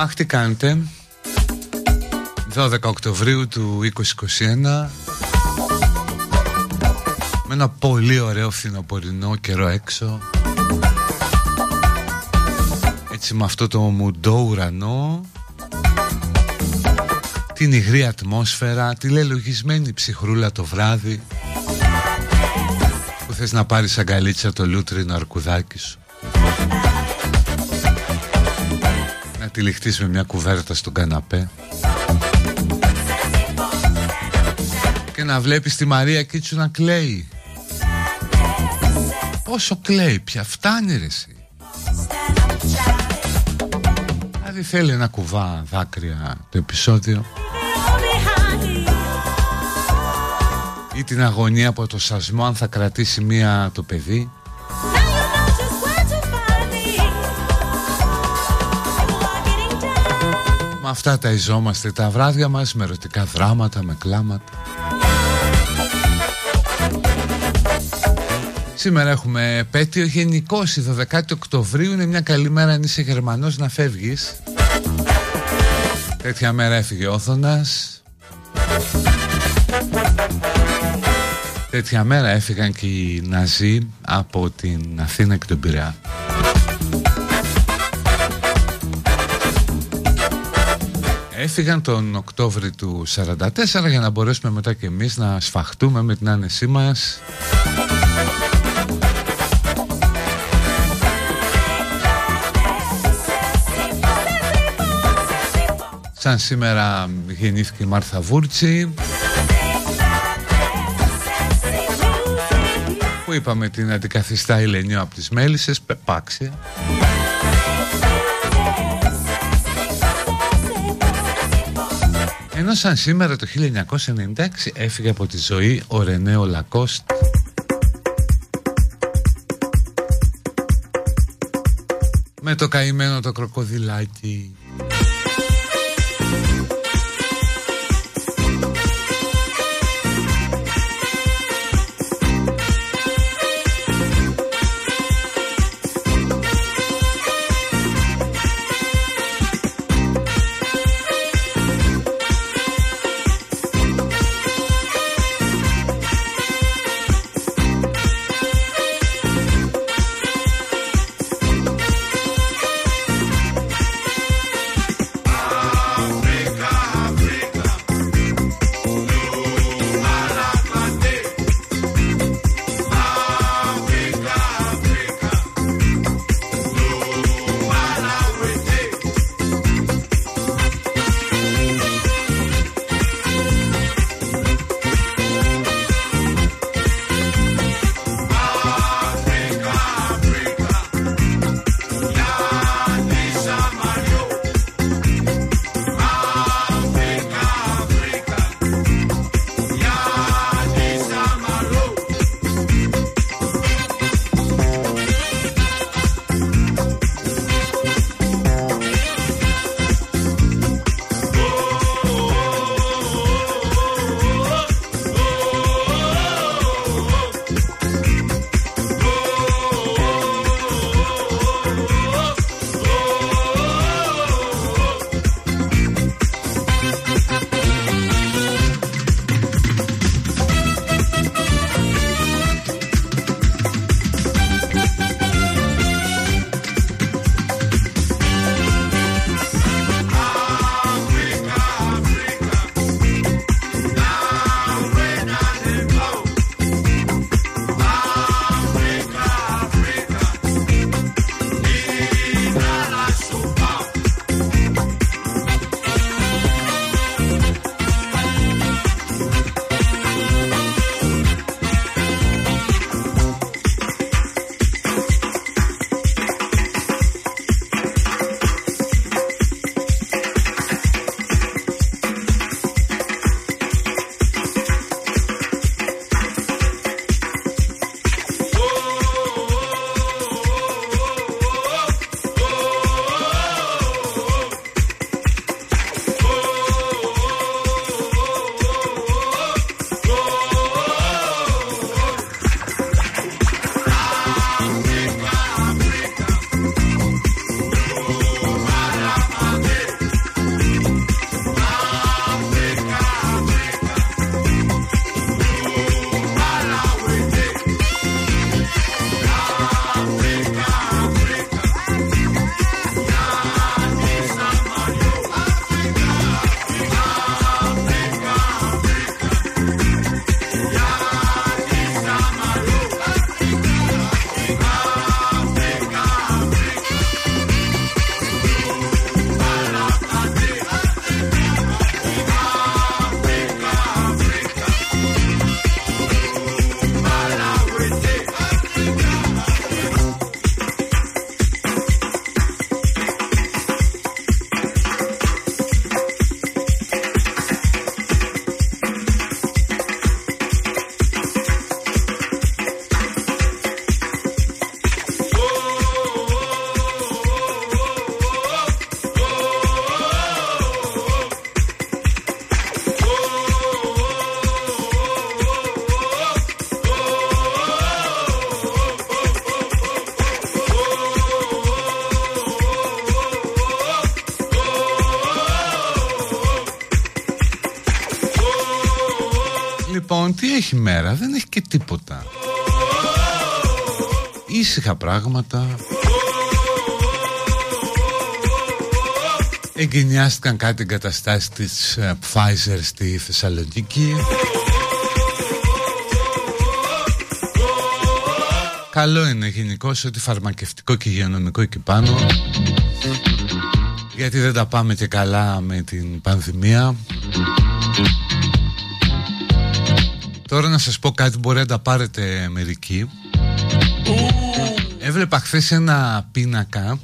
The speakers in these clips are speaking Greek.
Αχ, τι κάνετε, 12 Οκτωβρίου του 2021, με ένα πολύ ωραίο φθινοπορεινό καιρό έξω, έτσι με αυτό το μουντό ουρανό, την υγρή ατμόσφαιρα, τη λελογισμένη ψυχρούλα το βράδυ, που θες να πάρεις αγκαλίτσα το λούτρινο αρκουδάκι σου, να τυλιχτείς με μια κουβέρτα στον καναπέ και να βλέπεις τη Μαρία Κίτσου να κλαίει. Πόσο κλαίει πια, φτάνει ρε εσύ. Δηλαδή θέλει ένα κουβά δάκρυα το επεισόδιο, ή την αγωνία από το σασμό αν θα κρατήσει μία το παιδί. Με αυτά τα ιζόμαστε τα βράδια μας, με ερωτικά δράματα, με κλάματα. Σήμερα έχουμε επέτειο γενικώς, η 12η Οκτωβρίου είναι μια καλή μέρα αν είσαι Γερμανός να φεύγεις. Τέτοια μέρα έφυγε ο Όθωνας. Τέτοια μέρα έφυγαν και οι Ναζί από την Αθήνα και τον Πειραιά. Έφυγαν τον Οκτώβρη του 44 για να μπορέσουμε μετά και εμείς να σφαχτούμε με την άνεσή μας. Σαν σήμερα γεννήθηκε η Μάρθα Βούρτσι, που είπαμε την αντικαθιστά η Λενιώ από τις Μέλισσες, πεπάξια. Ενώ σαν σήμερα το 1996 έφυγε από τη ζωή ο Ρενέ Λακόστ. Με το καημένο το κροκοδιλάκι. λοιπόν, τι έχει μέρα, δεν έχει και τίποτα. Ήσυχα πράγματα. Εγκαινιάστηκαν κάτι εγκαταστάσεις της Pfizer στη Θεσσαλονίκη. Καλό είναι γενικώς ότι φαρμακευτικό και υγειονομικό εκεί πάνω, γιατί δεν τα πάμε και καλά με την πανδημία. Τώρα να σας πω κάτι, μπορεί να τα πάρετε μερικοί. Έβλεπα χθες ένα πίνακα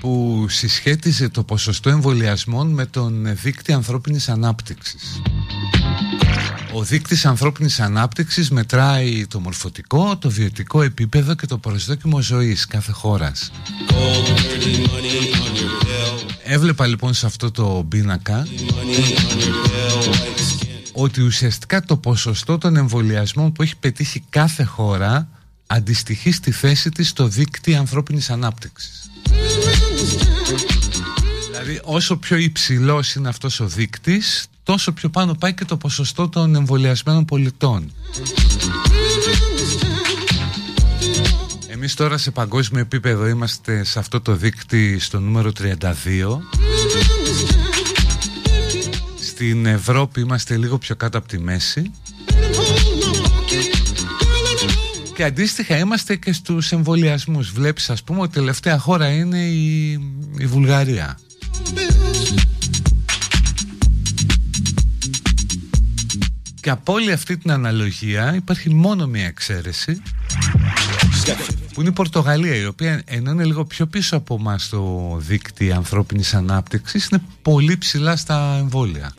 που συσχέτιζε το ποσοστό εμβολιασμών με τον δείκτη ανθρώπινης ανάπτυξης. Ο δείκτης ανθρώπινης ανάπτυξης μετράει το μορφωτικό, το βιωτικό επίπεδο και το προσδόκιμο ζωής κάθε χώρας. Έβλεπα λοιπόν σε αυτό το πίνακα ότι ουσιαστικά το ποσοστό των εμβολιασμών που έχει πετύχει κάθε χώρα αντιστοιχεί στη θέση της στο δείκτη ανθρώπινης ανάπτυξης. Δηλαδή όσο πιο υψηλός είναι αυτός ο δείκτης, τόσο πιο πάνω πάει και το ποσοστό των εμβολιασμένων πολιτών. Εμείς τώρα σε παγκόσμιο επίπεδο είμαστε σε αυτό το δείκτη στο νούμερο 32. Στην Ευρώπη είμαστε λίγο πιο κάτω από τη μέση. Και αντίστοιχα είμαστε και στους εμβολιασμούς. Βλέπεις ας πούμε ότι τελευταία χώρα είναι η Βουλγαρία. Και από όλη αυτή την αναλογία υπάρχει μόνο μία εξαίρεση, που είναι η Πορτογαλία, η οποία ενώ είναι λίγο πιο πίσω από μας το δείκτη ανθρώπινης ανάπτυξης, είναι πολύ ψηλά στα εμβόλια.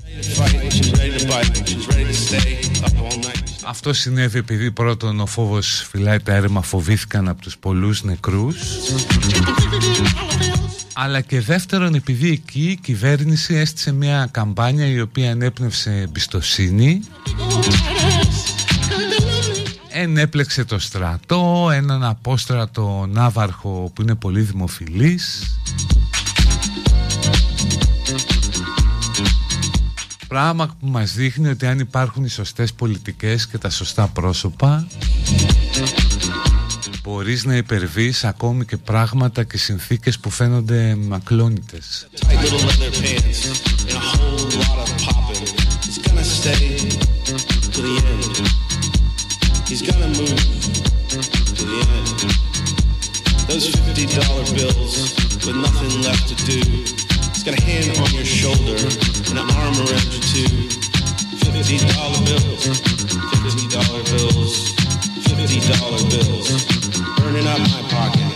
Αυτό συνέβη επειδή πρώτον ο φόβος φυλάει τα έρμα, φοβήθηκαν από τους πολλούς νεκρούς, αλλά και δεύτερον επειδή εκεί η κυβέρνηση έστησε μια καμπάνια η οποία ενέπνευσε εμπιστοσύνη, ενέπλεξε το στρατό, έναν απόστρατο Ναύαρχο που είναι πολύ δημοφιλής, πράγμα που μας δείχνει ότι αν υπάρχουν οι σωστές πολιτικές και τα σωστά πρόσωπα, μπορείς να υπερβείς ακόμη και πράγματα και συνθήκες που φαίνονται ακλόνητες. Burning up my pocket.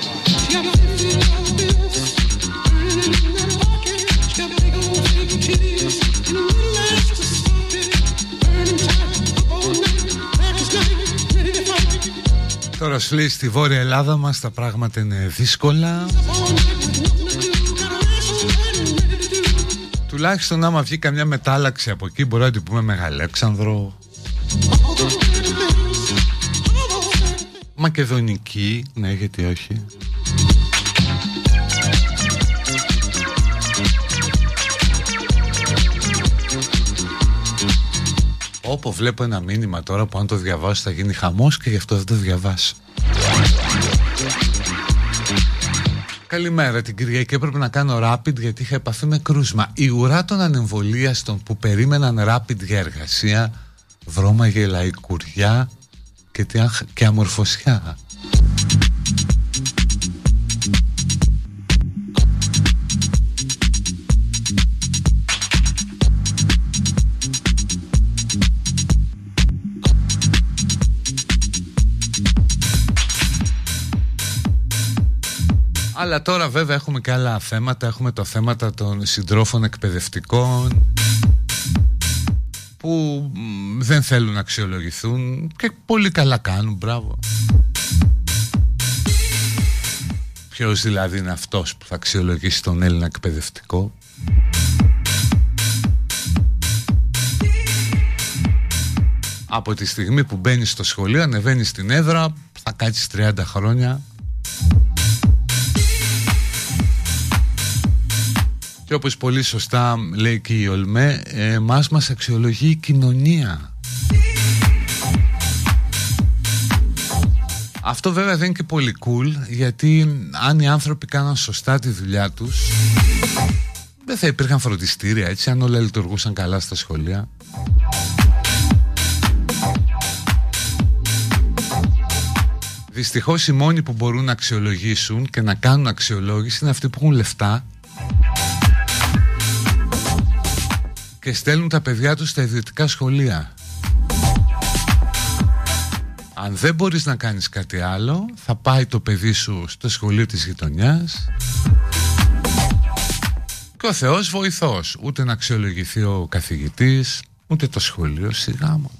Τώρα σου λέει στη Βόρεια Ελλάδα μας τα πράγματα είναι δύσκολα. Τουλάχιστον άμα βγει καμιά μετάλλαξη από εκεί, μπορεί να την πούμε Μέγα Αλέξανδρο, μακεδονική, ναι, γιατί όχι. Όπου βλέπω ένα μήνυμα τώρα που αν το διαβάσω θα γίνει χαμός και γι' αυτό δεν το διαβάσω. Καλημέρα, την Κυριακή έπρεπε να κάνω rapid γιατί είχα επαφή με κρούσμα. Η ουρά των ανεμβολίαστων που περίμεναν rapid για εργασία βρώμαγε λαϊκουριά και αμορφωσιά. Αλλά τώρα βέβαια έχουμε και άλλα θέματα. Έχουμε τα θέματα των συντρόφων εκπαιδευτικών που δεν θέλουν να αξιολογηθούν και πολύ καλά κάνουν, μπράβο. Ποιος δηλαδή είναι αυτός που θα αξιολογήσει τον Έλληνα εκπαιδευτικό? Από τη στιγμή που μπαίνεις στο σχολείο, ανεβαίνεις στην έδρα, θα κάτσεις 30 χρόνια. Και όπως πολύ σωστά λέει και η Ολμέ, εμάς μας αξιολογεί η κοινωνία. Αυτό βέβαια δεν είναι και πολύ cool, γιατί αν οι άνθρωποι κάναν σωστά τη δουλειά τους, δεν θα υπήρχαν φροντιστήρια, έτσι, αν όλα λειτουργούσαν καλά στα σχολεία. Δυστυχώς οι μόνοι που μπορούν να αξιολογήσουν και να κάνουν αξιολόγηση είναι αυτοί που έχουν λεφτά και στέλνουν τα παιδιά τους στα ιδιωτικά σχολεία. Αν δεν μπορείς να κάνεις κάτι άλλο, θα πάει το παιδί σου στο σχολείο της γειτονιάς και ο Θεός βοηθός, ούτε να αξιολογηθεί ο καθηγητής, ούτε το σχολείο, σιγά μου.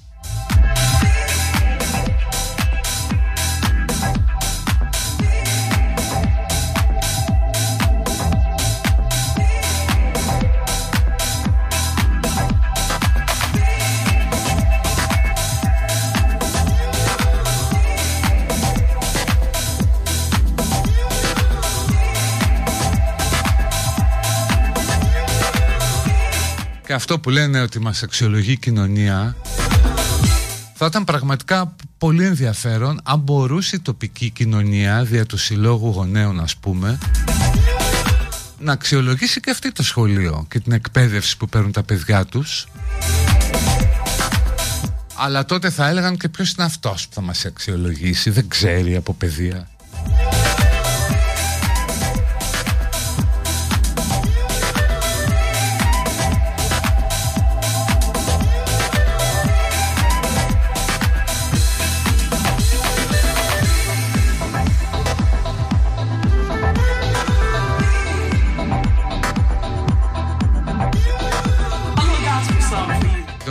Και αυτό που λένε ότι μας αξιολογεί η κοινωνία, θα ήταν πραγματικά πολύ ενδιαφέρον αν μπορούσε η τοπική κοινωνία, δια του συλλόγου γονέων ας πούμε, να αξιολογήσει και αυτή το σχολείο και την εκπαίδευση που παίρνουν τα παιδιά τους. Αλλά τότε θα έλεγαν και ποιος είναι αυτός που θα μας αξιολογήσει, δεν ξέρει από παιδεία.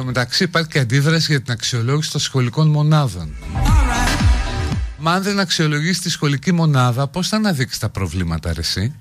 Εντάξει, υπάρχει και αντίδραση για την αξιολόγηση των σχολικών μονάδων. Right. Μα αν δεν αξιολογείς τη σχολική μονάδα, πώς θα αναδείξεις τα προβλήματα, ρε εσύ?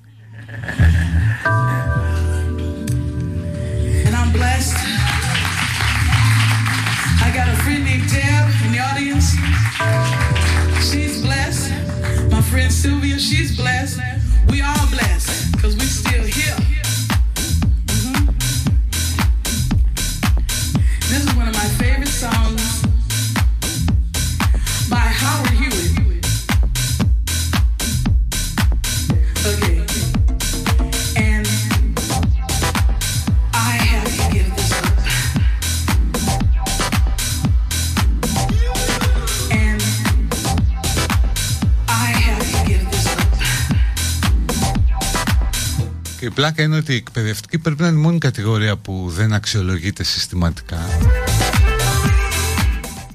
Η πλάκα είναι ότι η εκπαιδευτική πρέπει να είναι η μόνη κατηγορία που δεν αξιολογείται συστηματικά.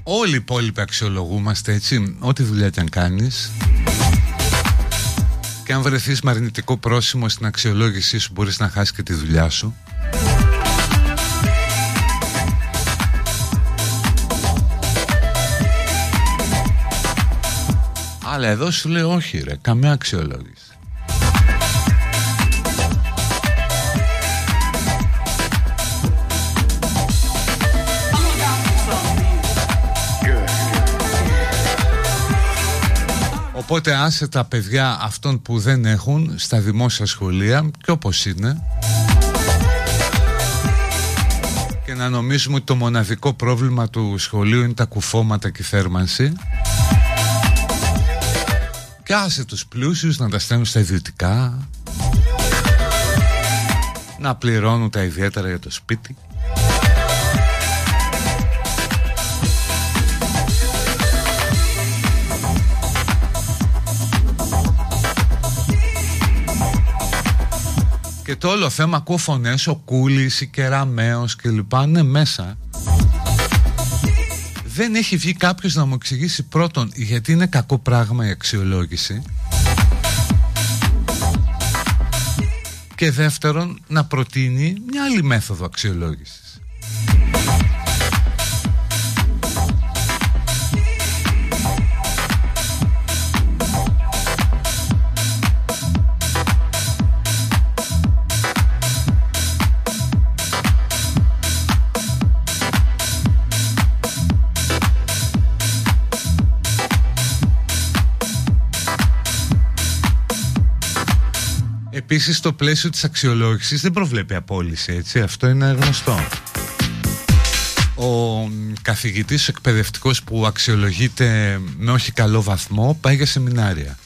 Όλοι οι υπόλοιποι αξιολογούμαστε, έτσι, ό,τι δουλειά κι αν κάνεις. Και αν βρεθείς με αρνητικό πρόσημο στην αξιολόγησή σου, μπορείς να χάσεις και τη δουλειά σου. Αλλά εδώ σου λέει όχι ρε, καμία αξιολόγηση. Οπότε άσε τα παιδιά αυτών που δεν έχουν στα δημόσια σχολεία και όπως είναι, και να νομίζουμε ότι το μοναδικό πρόβλημα του σχολείου είναι τα κουφώματα και η θέρμανση, και άσε τους πλούσιους να τα στέλνουν στα ιδιωτικά, να πληρώνουν τα ιδιαίτερα για το σπίτι. Και το όλο θέμα, ακούω φωνές, ο Κούλης, η Κεραμέως και λοιπά, είναι μέσα. Δεν έχει βγει κάποιος να μου εξηγήσει πρώτον γιατί είναι κακό πράγμα η αξιολόγηση, και δεύτερον να προτείνει μια άλλη μέθοδο αξιολόγησης. Επίσης, το πλαίσιο της αξιολόγησης δεν προβλέπει απόλυση, έτσι, αυτό είναι γνωστό. ο καθηγητής εκπαιδευτικός που αξιολογείται με όχι καλό βαθμό πάει για σεμινάρια.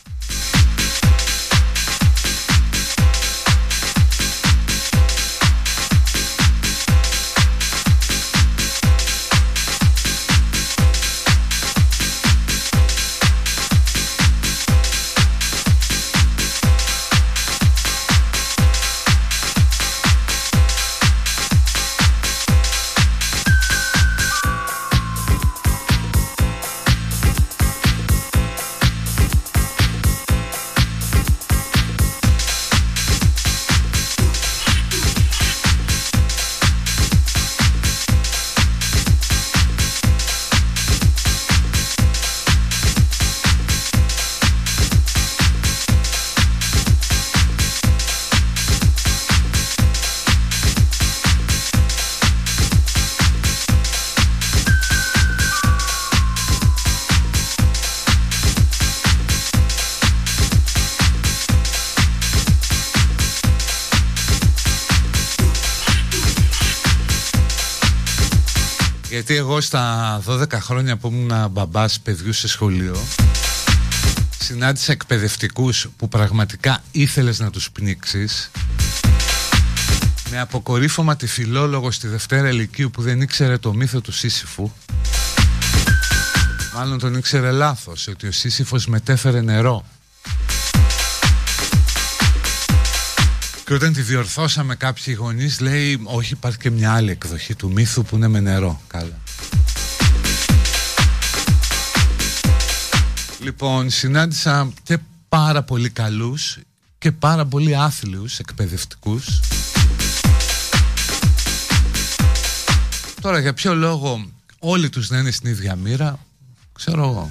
Γιατί εγώ στα 12 χρόνια που ήμουν μπαμπάς παιδιού σε σχολείο συνάντησα εκπαιδευτικούς που πραγματικά ήθελες να τους πνίξεις, με αποκορύφωμα τη φιλόλογο στη Δευτέρα Λυκείου που δεν ήξερε το μύθο του Σίσυφου. Μάλλον τον ήξερε λάθος, ότι ο Σίσυφος μετέφερε νερό. Και όταν τη διορθώσαμε κάποιοι γονείς, λέει όχι, υπάρχει και μια άλλη εκδοχή του μύθου που είναι με νερό. Καλά. Λοιπόν, συνάντησα και πάρα πολύ καλούς και πάρα πολύ άθλιους εκπαιδευτικούς. Τώρα για ποιο λόγο όλοι τους να είναι στην ίδια μοίρα, ξέρω εγώ.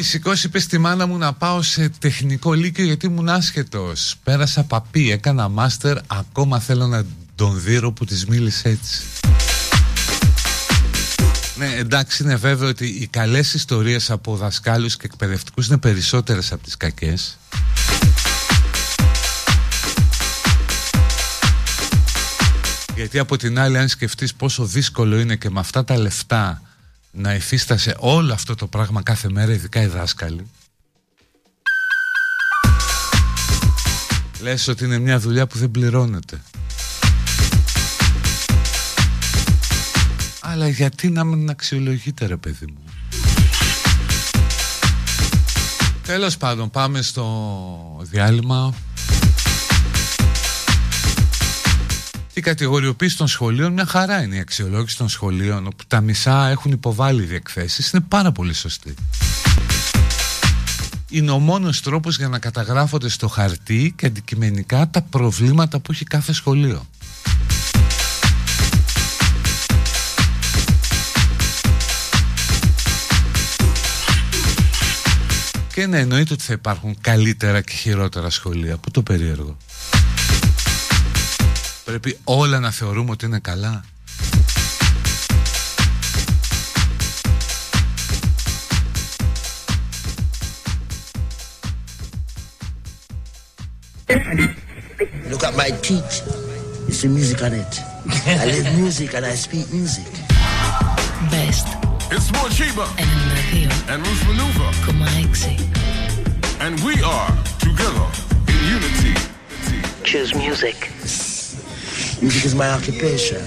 Φυσικός, είπε στη μάνα μου να πάω σε τεχνικό λύκειο γιατί ήμουν άσχετος. Πέρασα παπί, έκανα μάστερ, ακόμα θέλω να τον δείρω που της μίλησε έτσι. Ναι, εντάξει, είναι βέβαιο ότι οι καλές ιστορίες από δασκάλους και εκπαιδευτικούς είναι περισσότερες από τις κακές. Γιατί από την άλλη, αν σκεφτείς πόσο δύσκολο είναι και με αυτά τα λεφτά να υφίστασε όλο αυτό το πράγμα κάθε μέρα, ειδικά οι δάσκαλοι, λες ότι είναι μια δουλειά που δεν πληρώνεται. Αλλά γιατί να μην αξιολογείται, ρε παιδί μου? Τέλος πάντων, πάμε στο διάλειμμα. Η κατηγοριοποίηση των σχολείων, μια χαρά είναι η αξιολόγηση των σχολείων, όπου τα μισά έχουν υποβάλει διεκθέσεις, είναι πάρα πολύ σωστή. Είναι ο μόνος τρόπος για να καταγράφονται στο χαρτί και αντικειμενικά τα προβλήματα που έχει κάθε σχολείο. Και να εννοείται ότι θα υπάρχουν καλύτερα και χειρότερα σχολεία, που το περίεργο. Πρέπει όλα να θεωρούμε ότι είναι καλά. Look at my teeth. It's the music on it. I live music and I speak music. Best. It's more cheaper. And Ruth Maneuver. And we are together in unity. Choose music. Music is my occupation.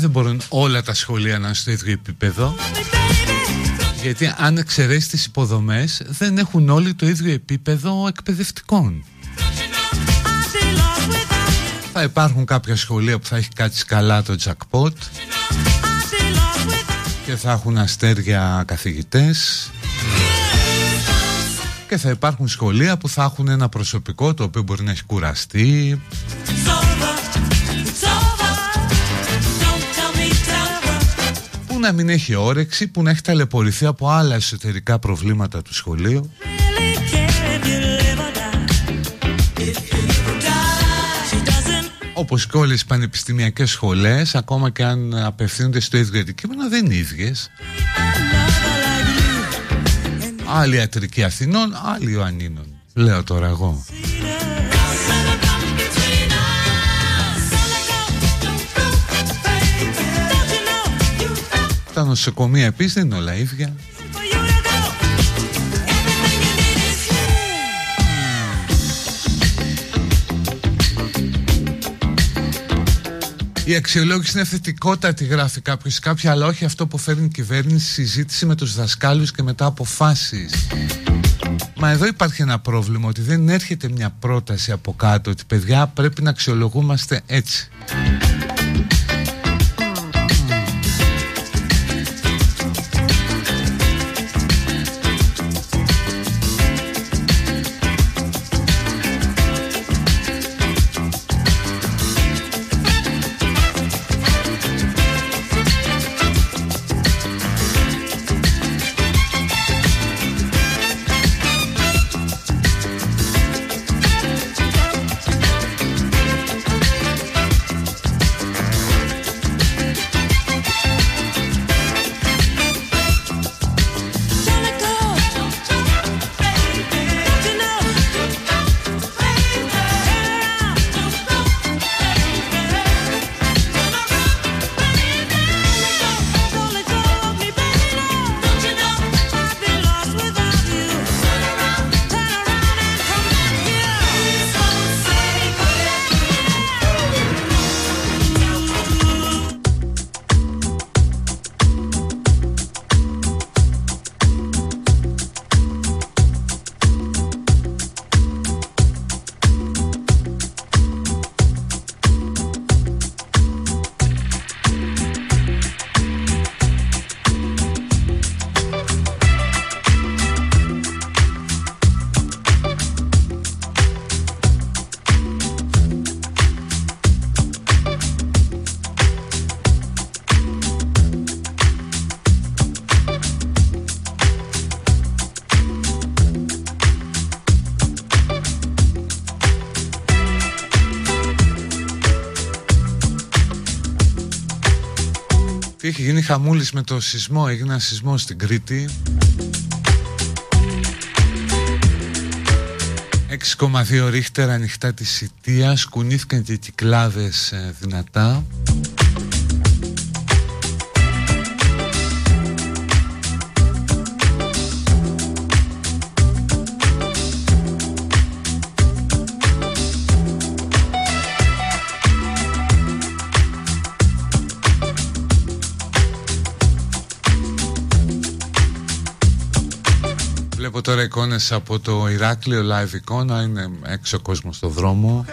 Δεν μπορούν όλα τα σχολεία να είναι στο ίδιο επίπεδο, γιατί αν εξαιρέσει τις υποδομές δεν έχουν όλοι το ίδιο επίπεδο εκπαιδευτικών. Θα υπάρχουν κάποια σχολεία που θα έχει κάτσει καλά το τζακπότ και θα έχουν αστέρια καθηγητές, και θα υπάρχουν σχολεία που θα έχουν ένα προσωπικό το οποίο μπορεί να έχει κουραστεί. Που να μην έχει όρεξη, που να έχει ταλαιπωρηθεί από άλλα εσωτερικά προβλήματα του σχολείου. Όπως και όλες οι πανεπιστημιακές σχολές, ακόμα και αν απευθύνονται στο ίδιο αντικείμενο, δεν είναι ίδιες. Άλλη ιατρική Αθηνών, άλλη Ιωαννίνων. Λέω τώρα εγώ. Τα νοσοκομεία επίσης δεν είναι όλα ίδια. Η αξιολόγηση είναι θετικότατη, γράφει κάποιος, κάποια, αλλά όχι αυτό που φέρνει η κυβέρνηση, συζήτηση με τους δασκάλους και μετά αποφάσεις. Μα εδώ υπάρχει ένα πρόβλημα, ότι δεν έρχεται μια πρόταση από κάτω, ότι παιδιά πρέπει να αξιολογούμαστε έτσι. Είχε γίνει χαμούλης με το σεισμό, έγινε ένα σεισμό στην Κρήτη, 6,2 Ρίχτερ, ανοιχτά της Ιτίας, κουνήθηκαν και οι Κυκλάδες δυνατά. Βλέπω τώρα εικόνες από το Ηράκλειο, live εικόνα, είναι έξω κόσμο στο δρόμο.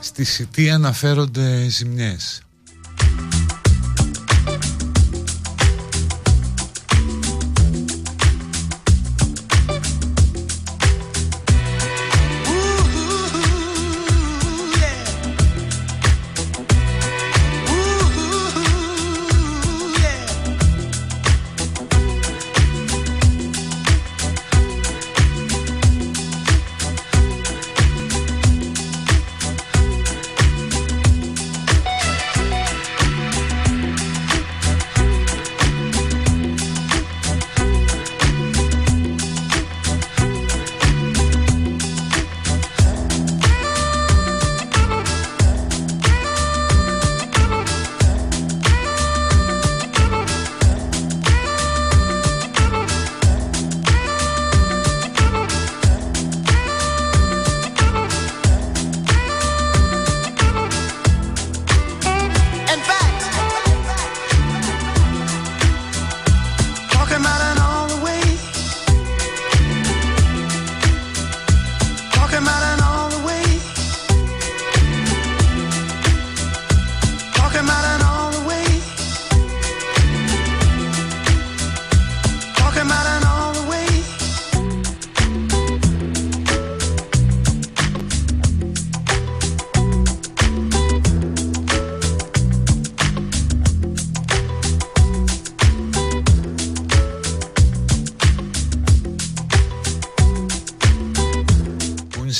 Στη Σιτία αναφέρονται ζημιές.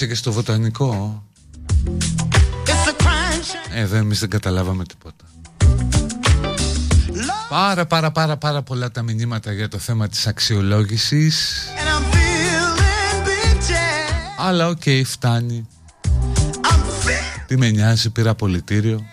Έπαιξε και στο βοτανικό. Εδώ εμείς δεν καταλάβαμε τίποτα. Πάρα πολλά τα μηνύματα για το θέμα της αξιολόγησης. Αλλά οκ, φτάνει. Τι με νοιάζει, πήρα πολιτήριο.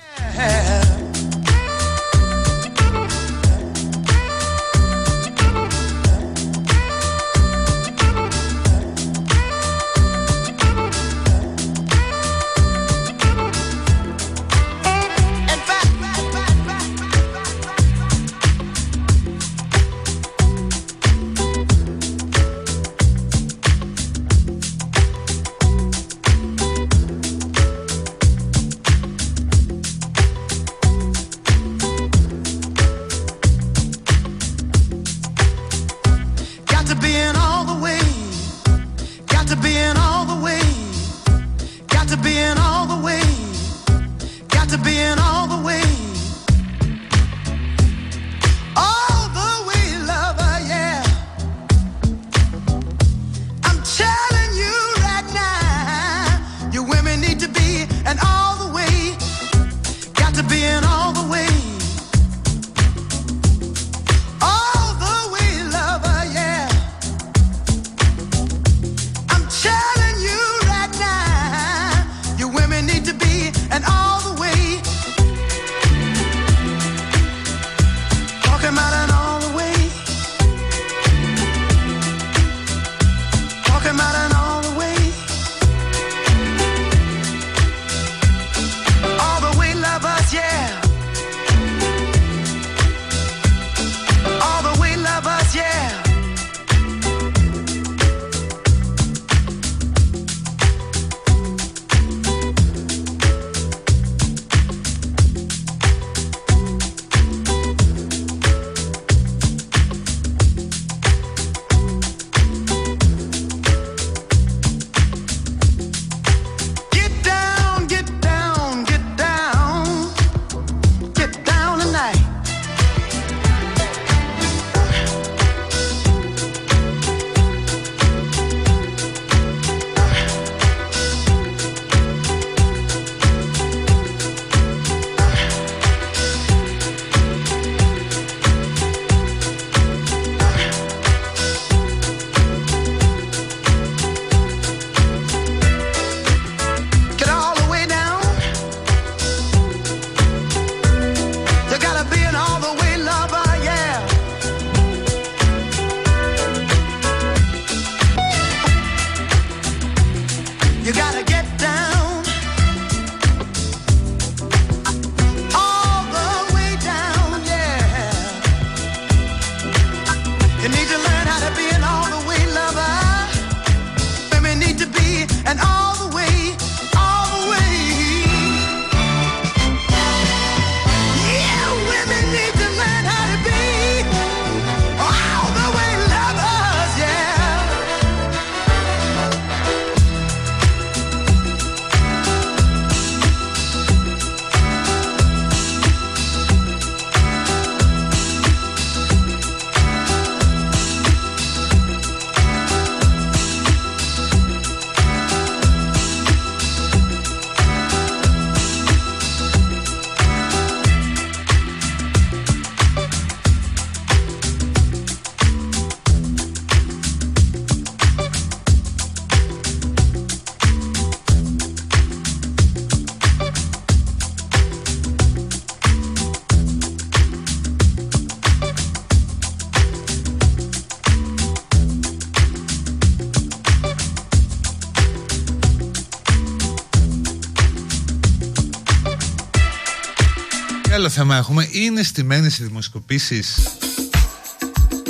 Θέμα έχουμε, είναι στημένες οι δημοσκοπήσεις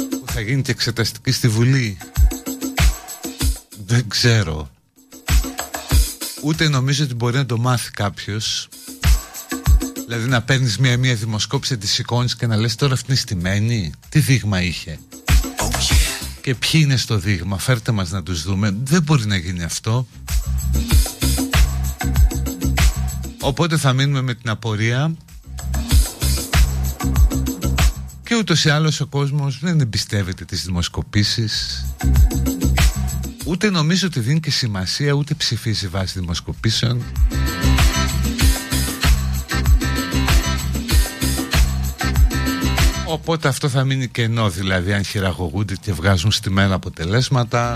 που θα γίνει και εξεταστική στη Βουλή. Δεν ξέρω, ούτε νομίζω ότι μπορεί να το μάθει κάποιος. Δηλαδή να παίρνεις μία δημοσκόπηση, τη σηκώνεις και να λες τώρα αυτή είναι στημένη, τι δείγμα είχε και ποιοι είναι στο δείγμα, φέρτε μας να τους δούμε. Δεν μπορεί να γίνει αυτό. Οπότε θα μείνουμε με την απορία. Και ούτως ή άλλως ο κόσμος δεν εμπιστεύεται τις δημοσκοπήσεις, Ούτε νομίζω ότι δίνει και σημασία, ούτε ψηφίζει βάσει δημοσκοπήσεων. Οπότε αυτό θα μείνει κενό, δηλαδή αν χειραγωγούνται και βγάζουν στημένα αποτελέσματα.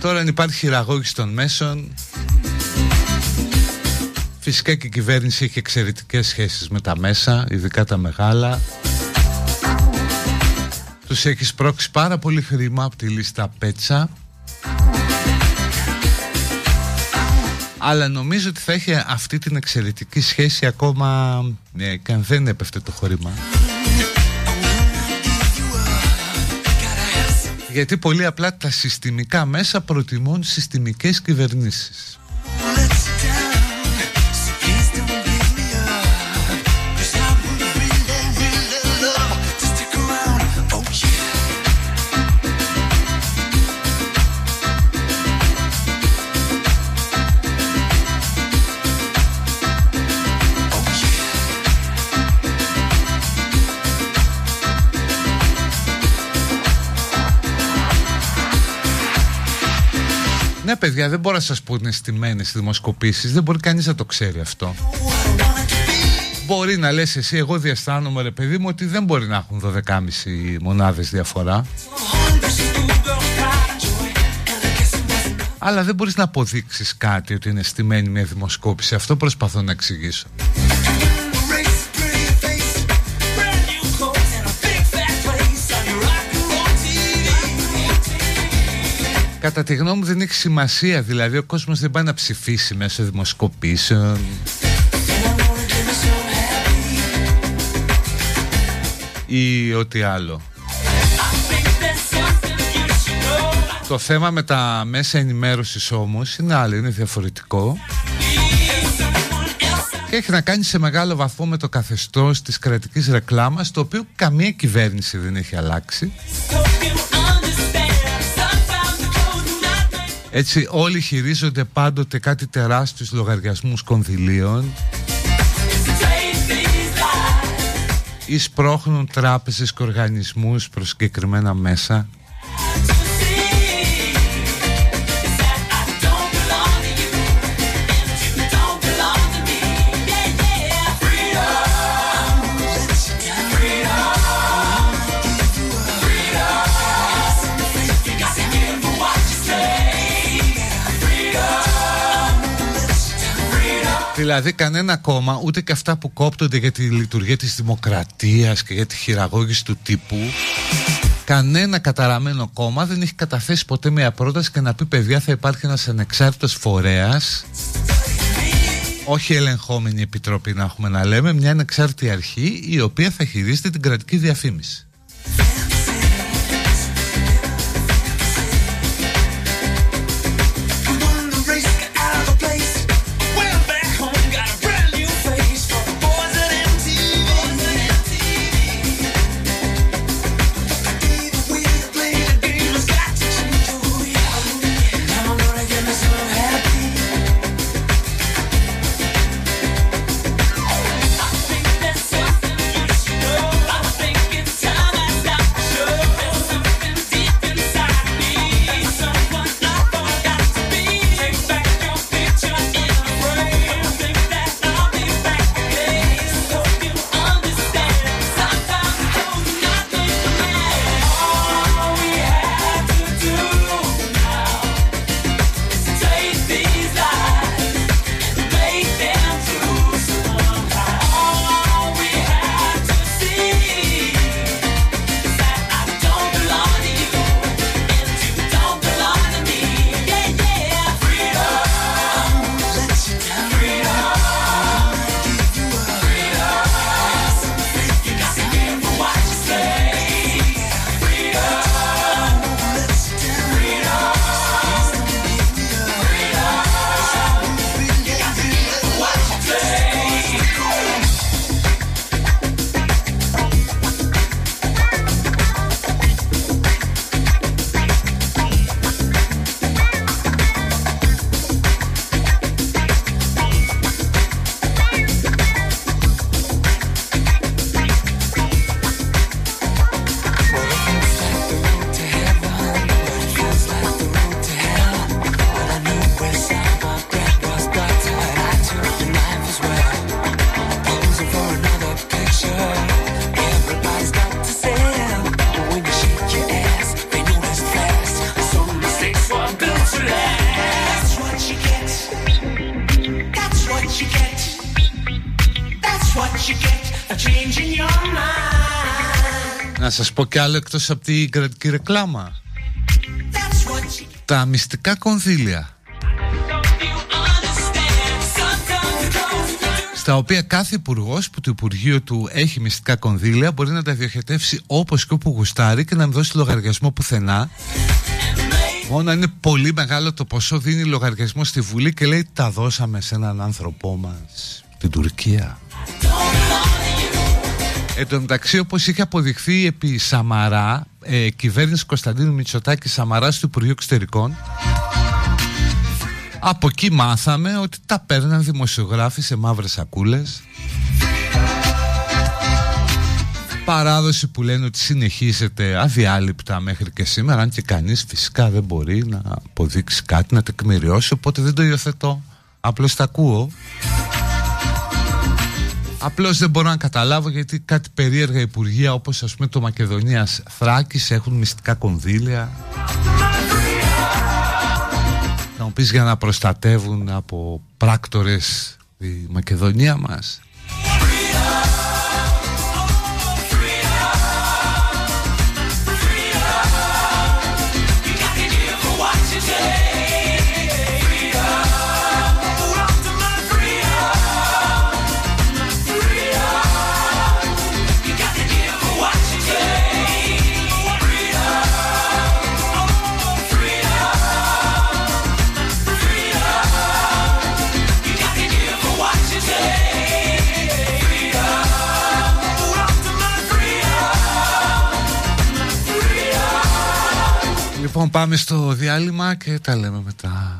Τώρα αν υπάρχει χειραγώγηση των μέσων, φυσικά και η κυβέρνηση έχει εξαιρετικές σχέσεις με τα μέσα, ειδικά τα μεγάλα. Τους έχει σπρώξει πάρα πολύ χρήμα από τη λίστα πέτσα. Αλλά νομίζω ότι θα έχει αυτή την εξαιρετική σχέση ακόμα και αν δεν έπεφτε το χωρήμα. Γιατί πολύ απλά τα συστημικά μέσα προτιμούν συστημικές κυβερνήσεις. Ναι, παιδιά, δεν μπορώ να σας πω ότι είναι στημένες δημοσκοπήσεις. Δεν μπορεί κανείς να το ξέρει αυτό. Μπορεί να λες εσύ, εγώ διαισθάνομαι ρε παιδί μου ότι δεν μπορεί να έχουν 12,5 μονάδες διαφορά. Αλλά δεν μπορείς να αποδείξεις κάτι ότι είναι στημένη μια δημοσκόπηση. Αυτό προσπαθώ να εξηγήσω. Κατά τη γνώμη μου δεν έχει σημασία, δηλαδή ο κόσμος δεν πάει να ψηφίσει μέσω δημοσκοπήσεων. Ή ό,τι άλλο. Το θέμα με τα μέσα ενημέρωσης όμως είναι άλλο, είναι διαφορετικό. Και έχει να κάνει σε μεγάλο βαθμό με το καθεστώς της κρατικής ρεκλάμας, το οποίο καμία κυβέρνηση δεν έχει αλλάξει. Έτσι όλοι χειρίζονται πάντοτε κάτι τεράστιους λογαριασμούς κονδυλίων ή σπρώχνουν τράπεζες και οργανισμούς προς συγκεκριμένα μέσα. Δηλαδή κανένα κόμμα, ούτε και αυτά που κόπτονται για τη λειτουργία της δημοκρατίας και για τη χειραγώγηση του τύπου, κανένα καταραμένο κόμμα δεν έχει καταθέσει ποτέ μια πρόταση και να πει παιδιά θα υπάρχει ένας ανεξάρτητος φορέας, όχι ελεγχόμενη επιτροπή να έχουμε να λέμε, μια ανεξάρτητη αρχή η οποία θα χειρίζεται την κρατική διαφήμιση. σας πω κι άλλο εκτός από την κρατική ρεκλάμα. Τα μυστικά κονδύλια, στα οποία κάθε υπουργός που το Υπουργείο του έχει μυστικά κονδύλια μπορεί να τα διοχετεύσει όπως και όπου γουστάρει και να μην δώσει λογαριασμό πουθενά. Μόνο αν είναι πολύ μεγάλο το ποσό δίνει λογαριασμό στη Βουλή και λέει τα δώσαμε σε έναν άνθρωπό μας, την Τουρκία. Εν τω μεταξύ, όπως είχε αποδειχθεί επί Σαμαρά, κυβέρνηση Κωνσταντίνου Μητσοτάκη Σαμαράς του Υπουργείου Εξωτερικών, από εκεί μάθαμε ότι τα παίρναν δημοσιογράφοι σε μαύρες σακούλες. Παράδοση που λένε ότι συνεχίζεται αδιάλειπτα μέχρι και σήμερα, αν και κανείς φυσικά δεν μπορεί να αποδείξει κάτι, να τεκμηριώσει, οπότε δεν το υιοθετώ, απλώς τα ακούω. Απλώς δεν μπορώ να καταλάβω γιατί κάτι περίεργα υπουργεία όπως ας πούμε το Μακεδονίας Θράκης έχουν μυστικά κονδύλια. Θα μου πεις για να προστατεύουν από πράκτορες τη Μακεδονία μας. Λοιπόν, πάμε στο διάλειμμα και τα λέμε μετά.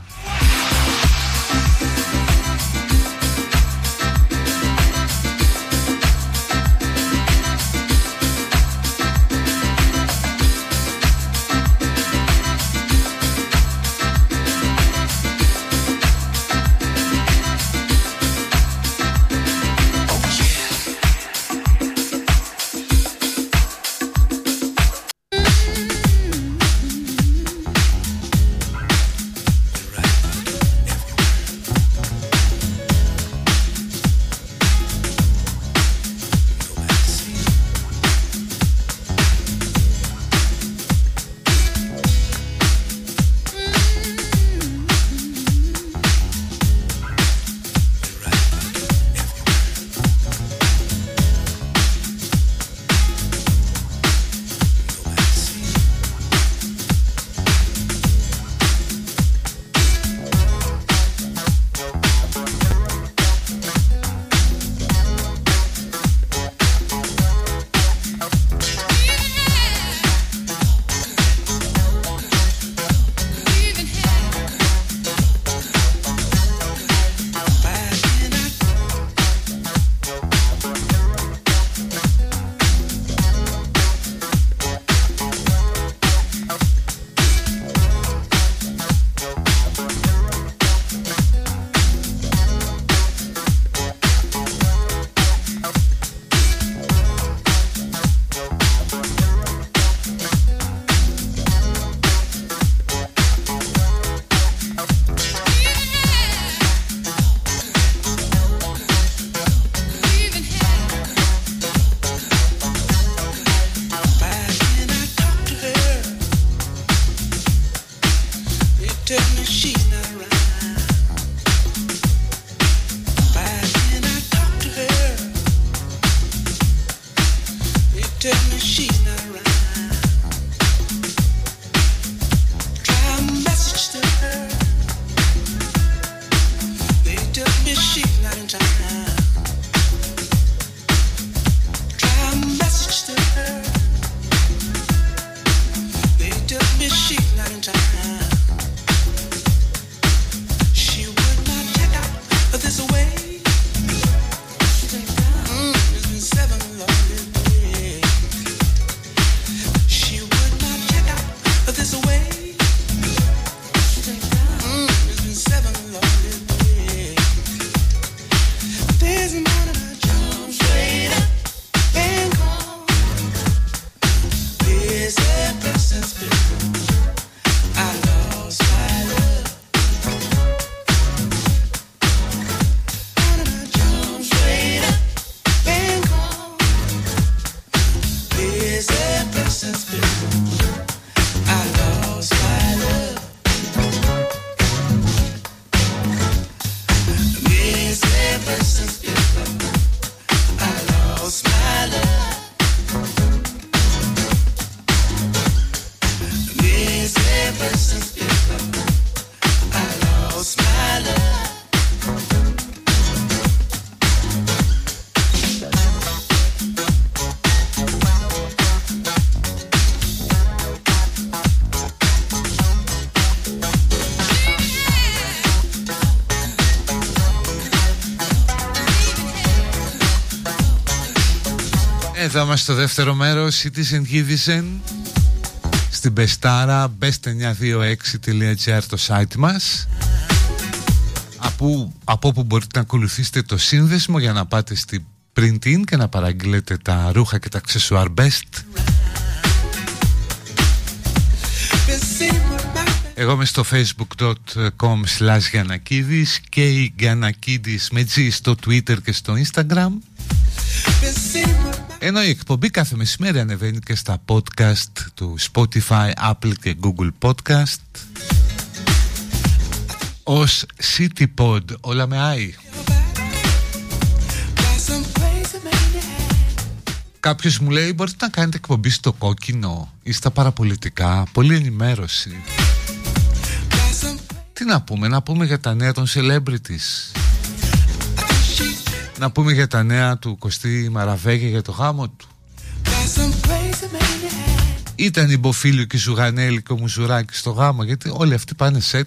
Εδώ είμαστε στο δεύτερο μέρος Citizen Citizen στην Πεστάρα, best926.gr το site μας, από όπου μπορείτε να ακολουθήσετε το σύνδεσμο για να πάτε στη print-in και να παραγγείλετε τα ρούχα και τα αξεσουάρ best. Εγώ είμαι στο facebook.com/Γιαννακίδης και η Γιαννακίδης με G στο Twitter και στο Instagram. Ενώ η εκπομπή κάθε μεσημέρι ανεβαίνει και στα podcast του Spotify, Apple και Google Podcast ως CityPod, όλα με I. Κάποιος μου λέει μπορείτε να κάνετε εκπομπή στο κόκκινο ή στα παραπολιτικά, πολλή ενημέρωση. Τι να πούμε για τα νέα των celebrities. Να πούμε για τα νέα του Κωστή Μαραβέγια για το γάμο του. Ήταν η Μποφίλου και η Ζουγανέλη και ο Μουζουράκης στο γάμο, γιατί όλοι αυτοί πάνε σετ.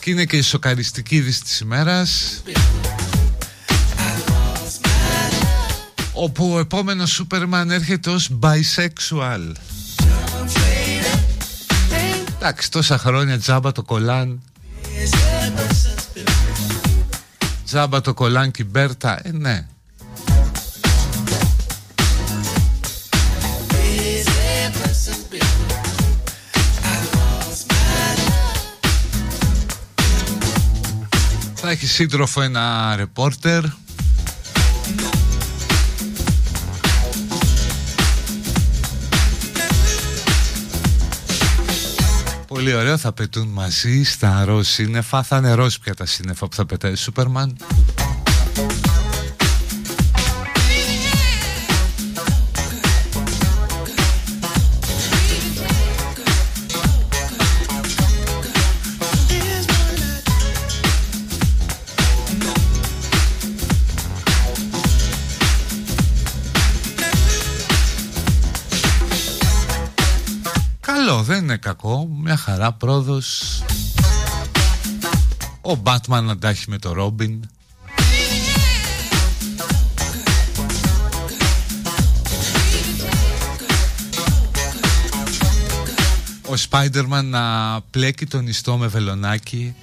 Και είναι και η σοκαριστική είδηση της ημέρας, όπου ο επόμενος Σούπερμαν έρχεται ως bisexual. Εντάξει, τόσα χρόνια τζάμπα το κολάν. Τζάμπα το κολάν και η Μπέρτα, ναι. Θα έχει σύντροφο ένα ρεπόρτερ. Πολύ ωραίο, θα πετούν μαζί στα ροζ σύννεφα. Θα είναι ροζ πια τα σύννεφα που θα πετάει ο Σούπερμαν. Δεν είναι κακό, μια χαρά πρόοδος. Ο Batman αντάχει με το Robin. Ο Spiderman να πλέκει τον ιστό με βελονάκι,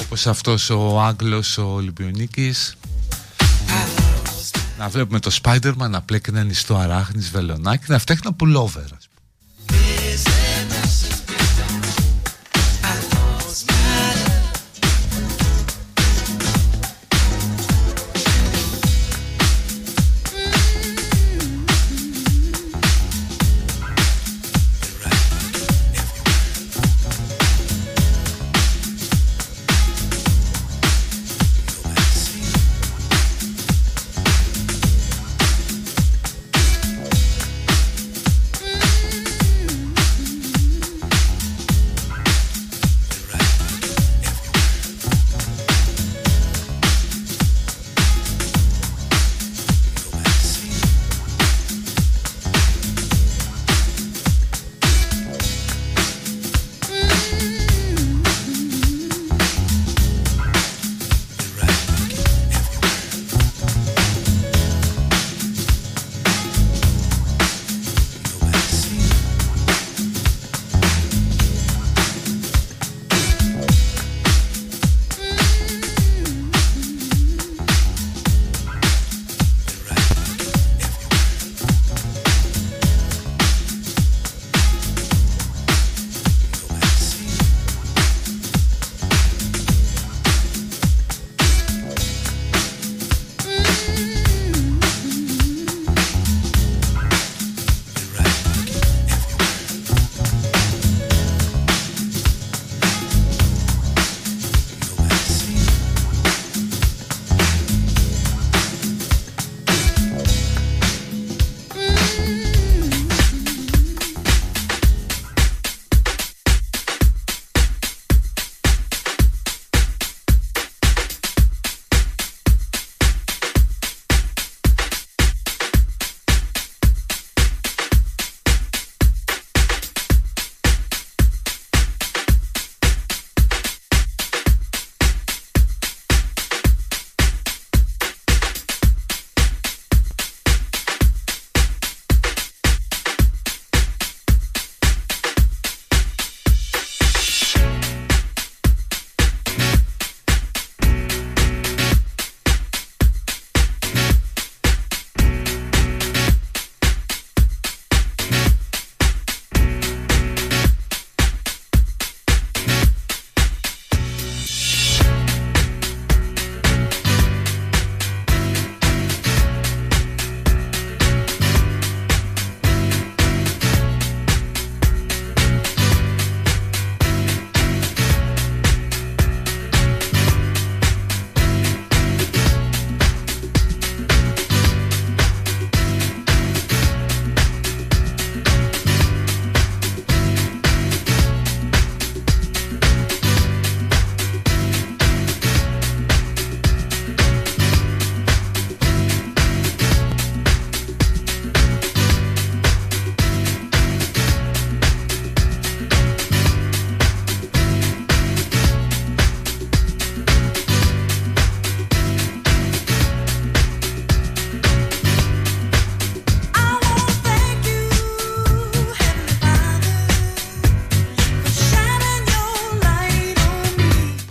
όπως αυτός ο Άγγλος ο Ολυμπιονίκης. Να βλέπουμε το Spiderman να πλέκει έναν ιστό αράχνης βελονάκι, να φτιάχνει ένα πουλόβερ.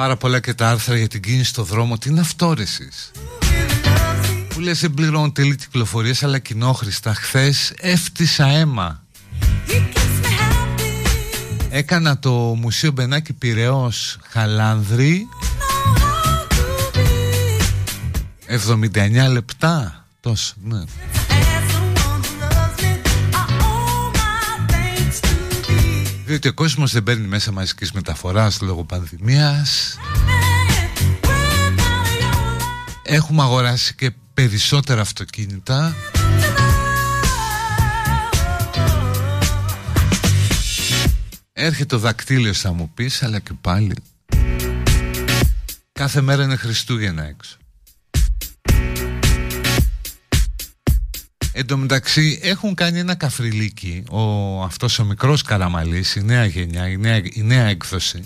πάρα πολλά και τα άρθρα για την κίνηση στο δρόμο. Τι είναι αυτό ρε εσείς? Που λες δεν πληρώνω τελή κυκλοφορίες, αλλά κοινόχρηστα. Χθες έφτιασα αίμα. Έκανα το Μουσείο Μπενάκι Πειραιώς Χαλάνδρη, 79 λεπτά. Τόσο, ναι. Διότι ο κόσμος δεν παίρνει μέσα μαζικής μεταφοράς λόγω πανδημίας. Έχουμε αγοράσει και περισσότερα αυτοκίνητα. Έρχεται ο δακτύλιος θα μου πεις, αλλά και πάλι κάθε μέρα είναι Χριστούγεννα έξω. Εν τω μεταξύ έχουν κάνει ένα καφριλίκι, αυτός ο μικρός Καραμαλής, η νέα γενιά, η νέα έκδοση,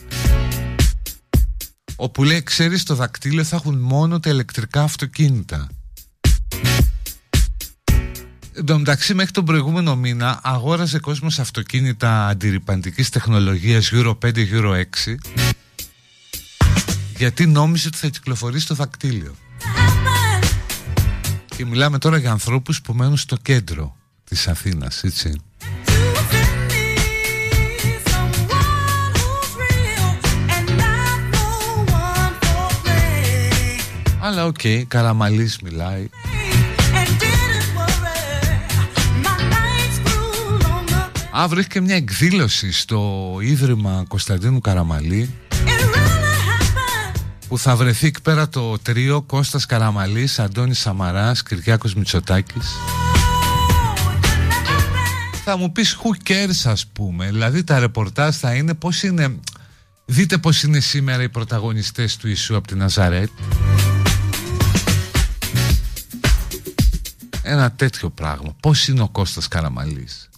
όπου λέει ξέρεις το δακτύλιο θα έχουν μόνο τα ηλεκτρικά αυτοκίνητα. Εν τω μεταξύ μέχρι τον προηγούμενο μήνα αγόραζε κόσμος αυτοκίνητα αντιρρυπαντικής τεχνολογίας Euro 5, Euro 6 γιατί νόμιζε ότι θα κυκλοφορεί στο δακτύλιο. Και μιλάμε τώρα για ανθρώπους που μένουν στο κέντρο της Αθήνας, έτσι. Αλλά οκ, Καραμαλής μιλάει. Αύριο έχει και μια εκδήλωση στο Ίδρυμα Κωνσταντίνου Καραμαλή, που θα βρεθεί εκεί πέρα το τρίο Κώστας Καραμαλής, Αντώνης Σαμαράς, Κυριάκος Μητσοτάκης. Θα μου πεις who cares, ας πούμε. Δηλαδή τα ρεπορτάζ θα είναι πώς είναι. Δείτε πώς είναι σήμερα οι πρωταγωνιστές του Ιησού από τη Ναζαρέτ. Ένα τέτοιο πράγμα. Πώς είναι ο Κώστας Καραμαλής.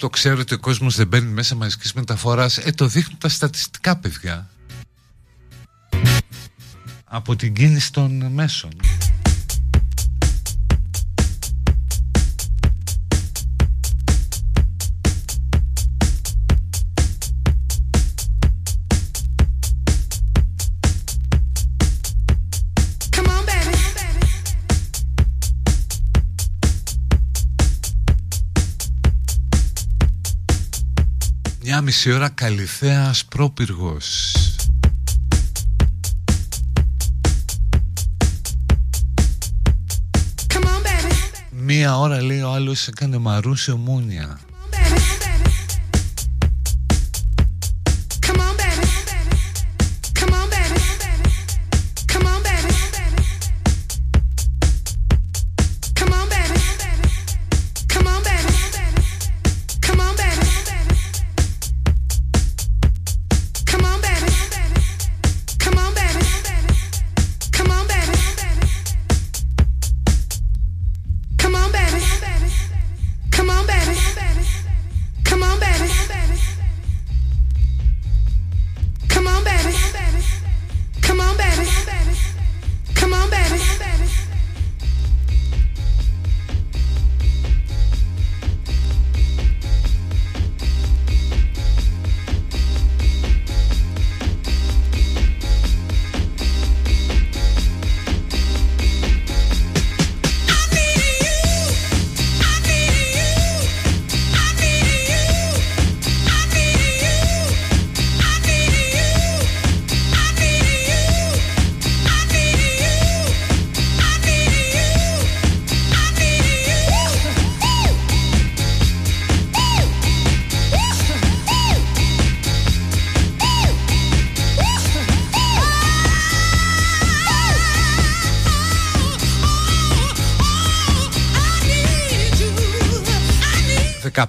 Το ξέρω ότι ο κόσμος δεν μπαίνει μέσα μαζικής μεταφοράς. Το δείχνουν τα στατιστικά, παιδιά, από την κίνηση των μέσων. Μια μισή ώρα Καλυθέας Πρόπυργος. Μία ώρα λέει ο άλλος έκανε Μαρούσιο Μούνια.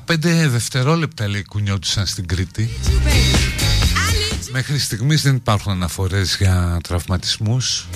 Πέντε δευτερόλεπτα λέει κουνιόντουσαν στην Κρήτη. Μέχρι στιγμής δεν υπάρχουν αναφορές για τραυματισμούς.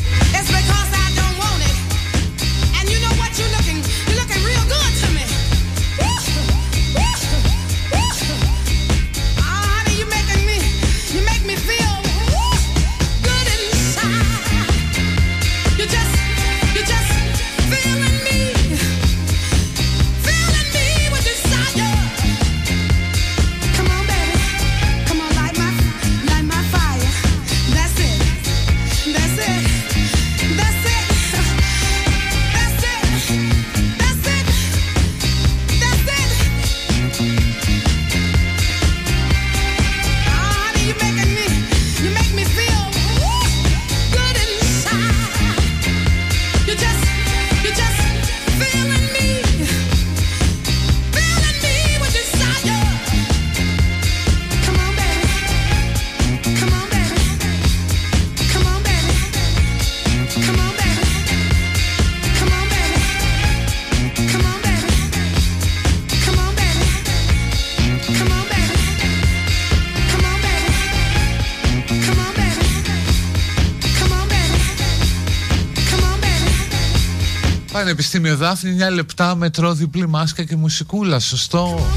Πανεπιστήμιο Δάφνη, 9 λεπτά, μετρό, διπλή μάσκα και μουσικούλα, σωστό.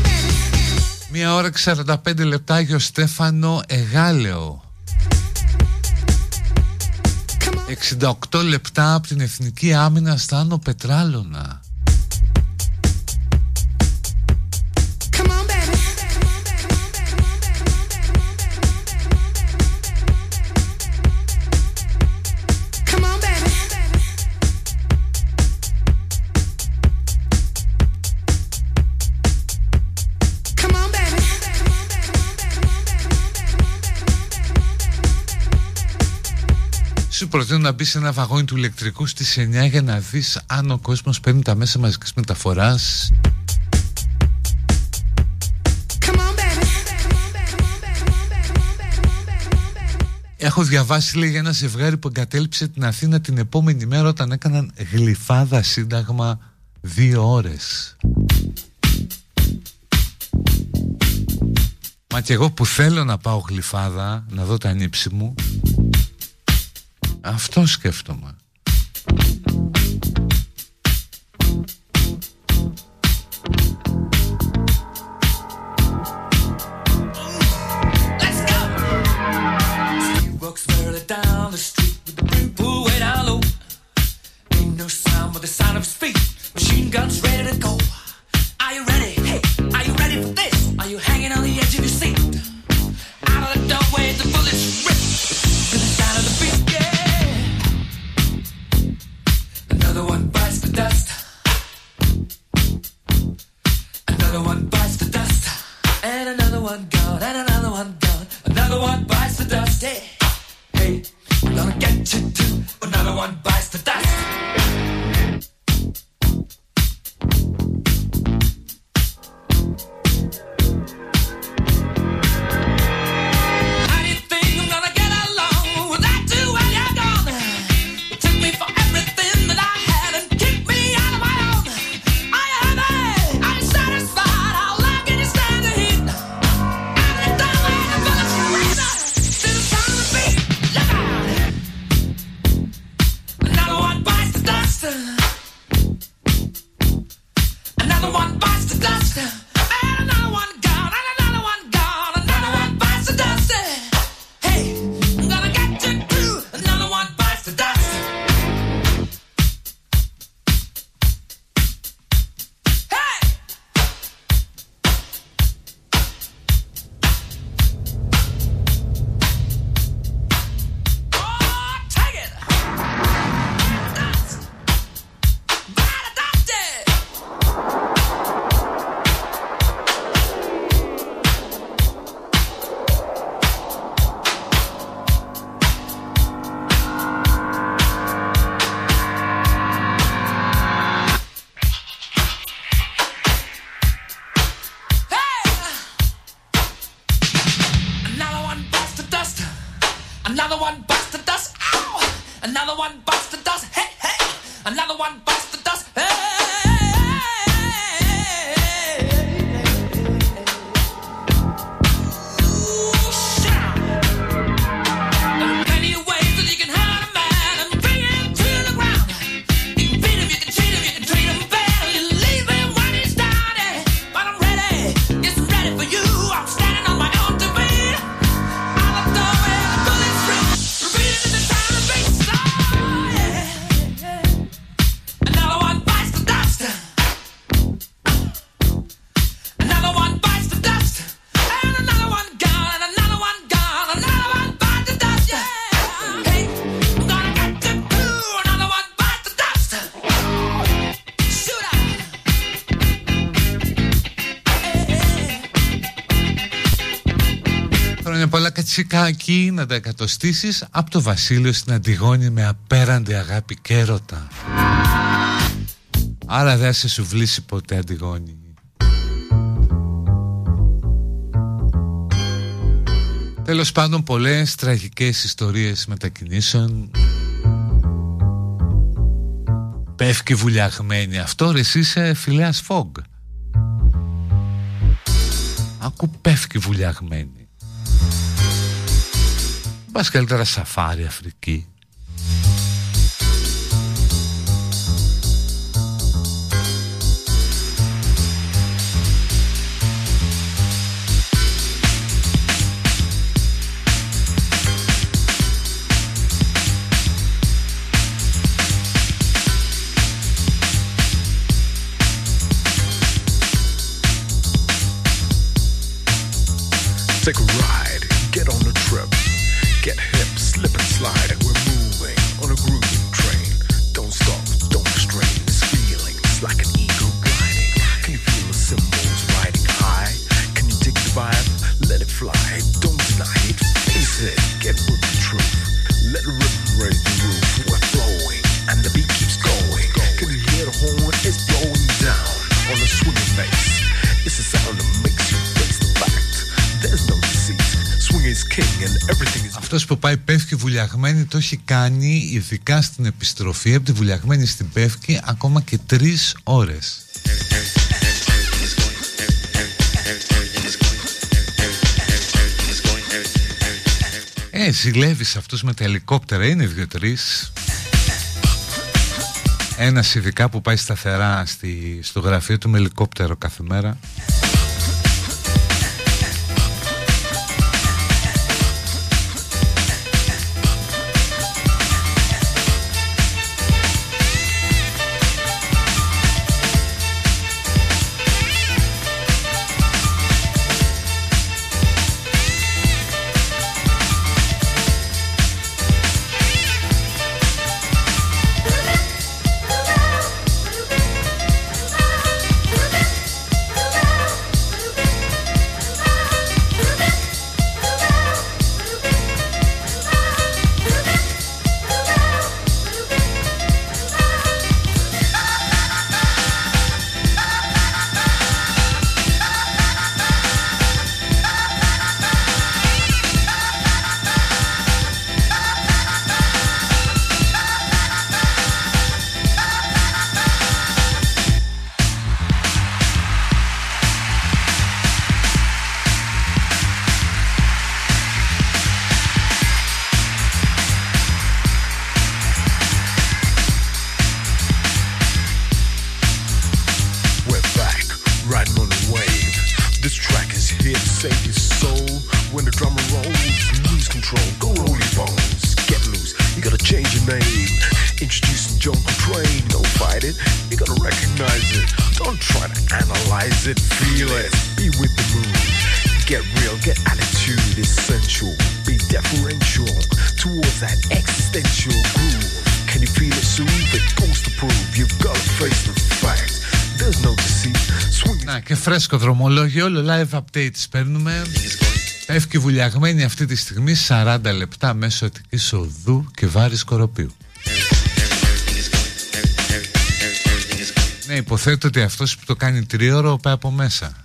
1 ώρα και 45 λεπτά, Άγιο Στέφανο, Εγάλεο. 68 λεπτά από την Εθνική Άμυνα στα Άνω Πετράλωνα. 1 να μπει σε ένα βαγόνι του ηλεκτρικού στις 9 για να δεις αν ο κόσμος παίρνει τα μέσα μαζικής μεταφοράς. Έχω διαβάσει, λέει, για ένα ζευγάρι που εγκατέλειψε την Αθήνα την επόμενη μέρα όταν έκαναν γλυφάδα Σύνταγμα 2 ώρες. Μα και εγώ που θέλω να πάω γλυφάδα, να δω τα νύψη μου, αυτό σκέφτομαι. Τσικάκι να τα εκατοστήσεις από το Βασίλειο στην Αντιγόνη με απέραντη αγάπη και έρωτα. Άρα δεν σε σουβλήσει ποτέ, Αντιγόνη. Τέλος πάντων, πολλές τραγικές ιστορίες μετακινήσεων. Πέφκει βουλιαγμένη. Αυτό ρε, εσύ είσαι Φιλέας Φόγκ. Ακού, πέφκει βουλιαγμένη. Πας καλύτερα σαφάρι Αφρική. Take a ride, get on the trip, get hip, slip and slide. We're moving on a grooving train. Don't stop, don't restrain this feeling. It's like an ego gliding. Can you feel the symbols riding high? Can you take the vibe? Let it fly. Don't deny it. Face it. Get with the truth. Let it rip and raise the roof. We're flowing and the beat keeps going. Can you hear the horn? It's blowing down on a swinging bass. It's a sound that makes you face the fact. There's no deceit. Swing is king and everything is... Αυτός που πάει Πεύκη βουλιαγμένη το έχει κάνει, ειδικά στην επιστροφή από τη βουλιαγμένη στην Πεύκη, ακόμα και 3 ώρες. Ζηλεύεις αυτούς με τα ελικόπτερα, είναι 2-3. Ένας ειδικά που πάει σταθερά στο γραφείο του με ελικόπτερο κάθε μέρα. Φρέσκο δρομολόγιο, live updates παίρνουμε. Πεύκη βουλιαγμένη αυτή τη στιγμή 40 λεπτά μέσω Αττικής Οδού και Βάρης Κοροπίου. Ναι, υποθέτω ότι αυτός που το κάνει 3 ώρες πάει από μέσα.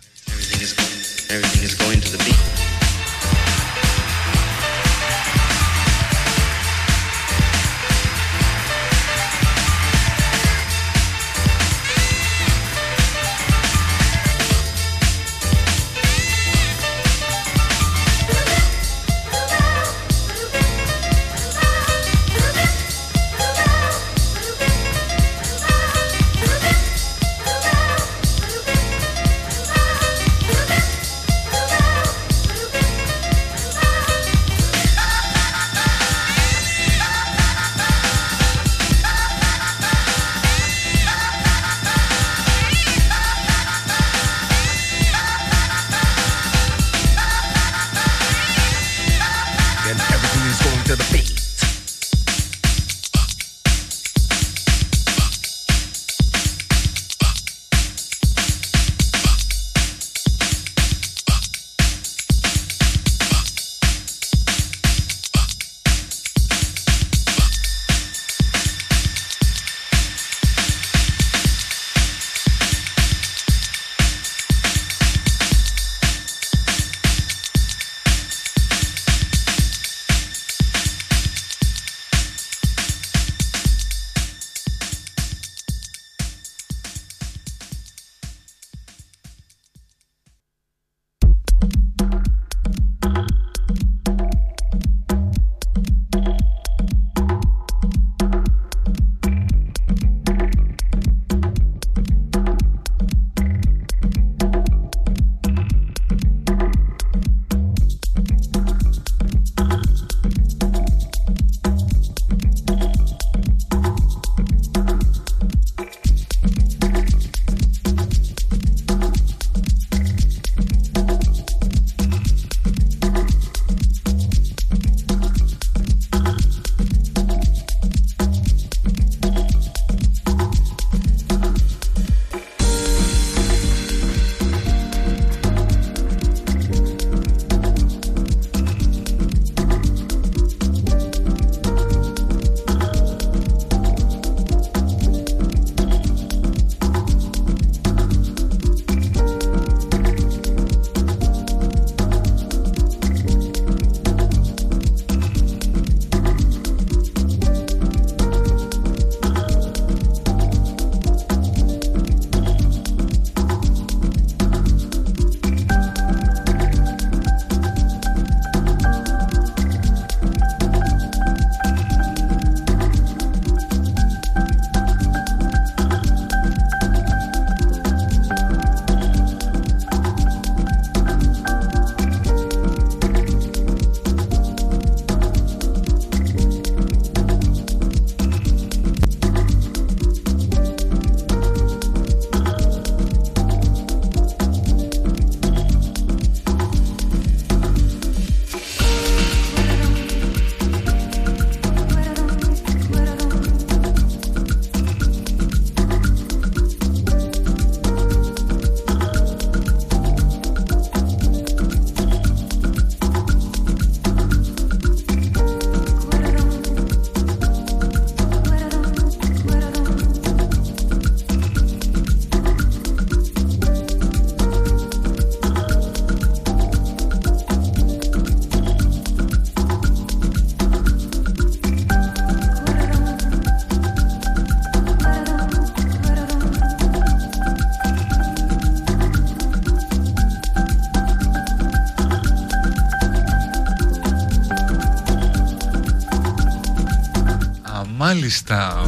μάλιστα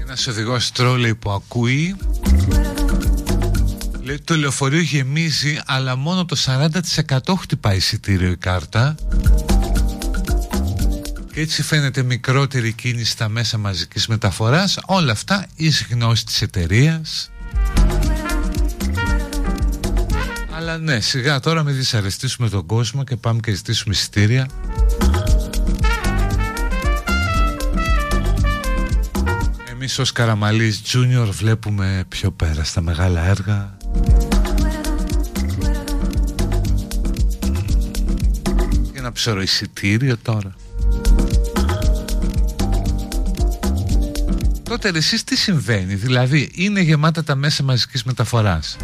ένας οδηγός τρόλεϊ που ακούει λέει ότι το λεωφορείο γεμίζει, αλλά μόνο το 40% χτυπάει εισιτήριο η κάρτα. Και έτσι φαίνεται μικρότερη κίνηση στα μέσα μαζικής μεταφοράς. Όλα αυτά εις γνώση της εταιρείας. Αλλά ναι, σιγά τώρα μην δυσαρεστήσουμε τον κόσμο και πάμε και ζητήσουμε εισιτήρια. Εμείς ως Καραμαλής Junior βλέπουμε πιο πέρα στα μεγάλα έργα. Για να ψωρώ εισιτήριο τώρα. Τότε εσείς τι συμβαίνει? Δηλαδή είναι γεμάτα τα μέσα μαζικής μεταφοράς,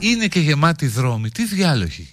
είναι και γεμάτη δρόμη. Τι διάλογοι?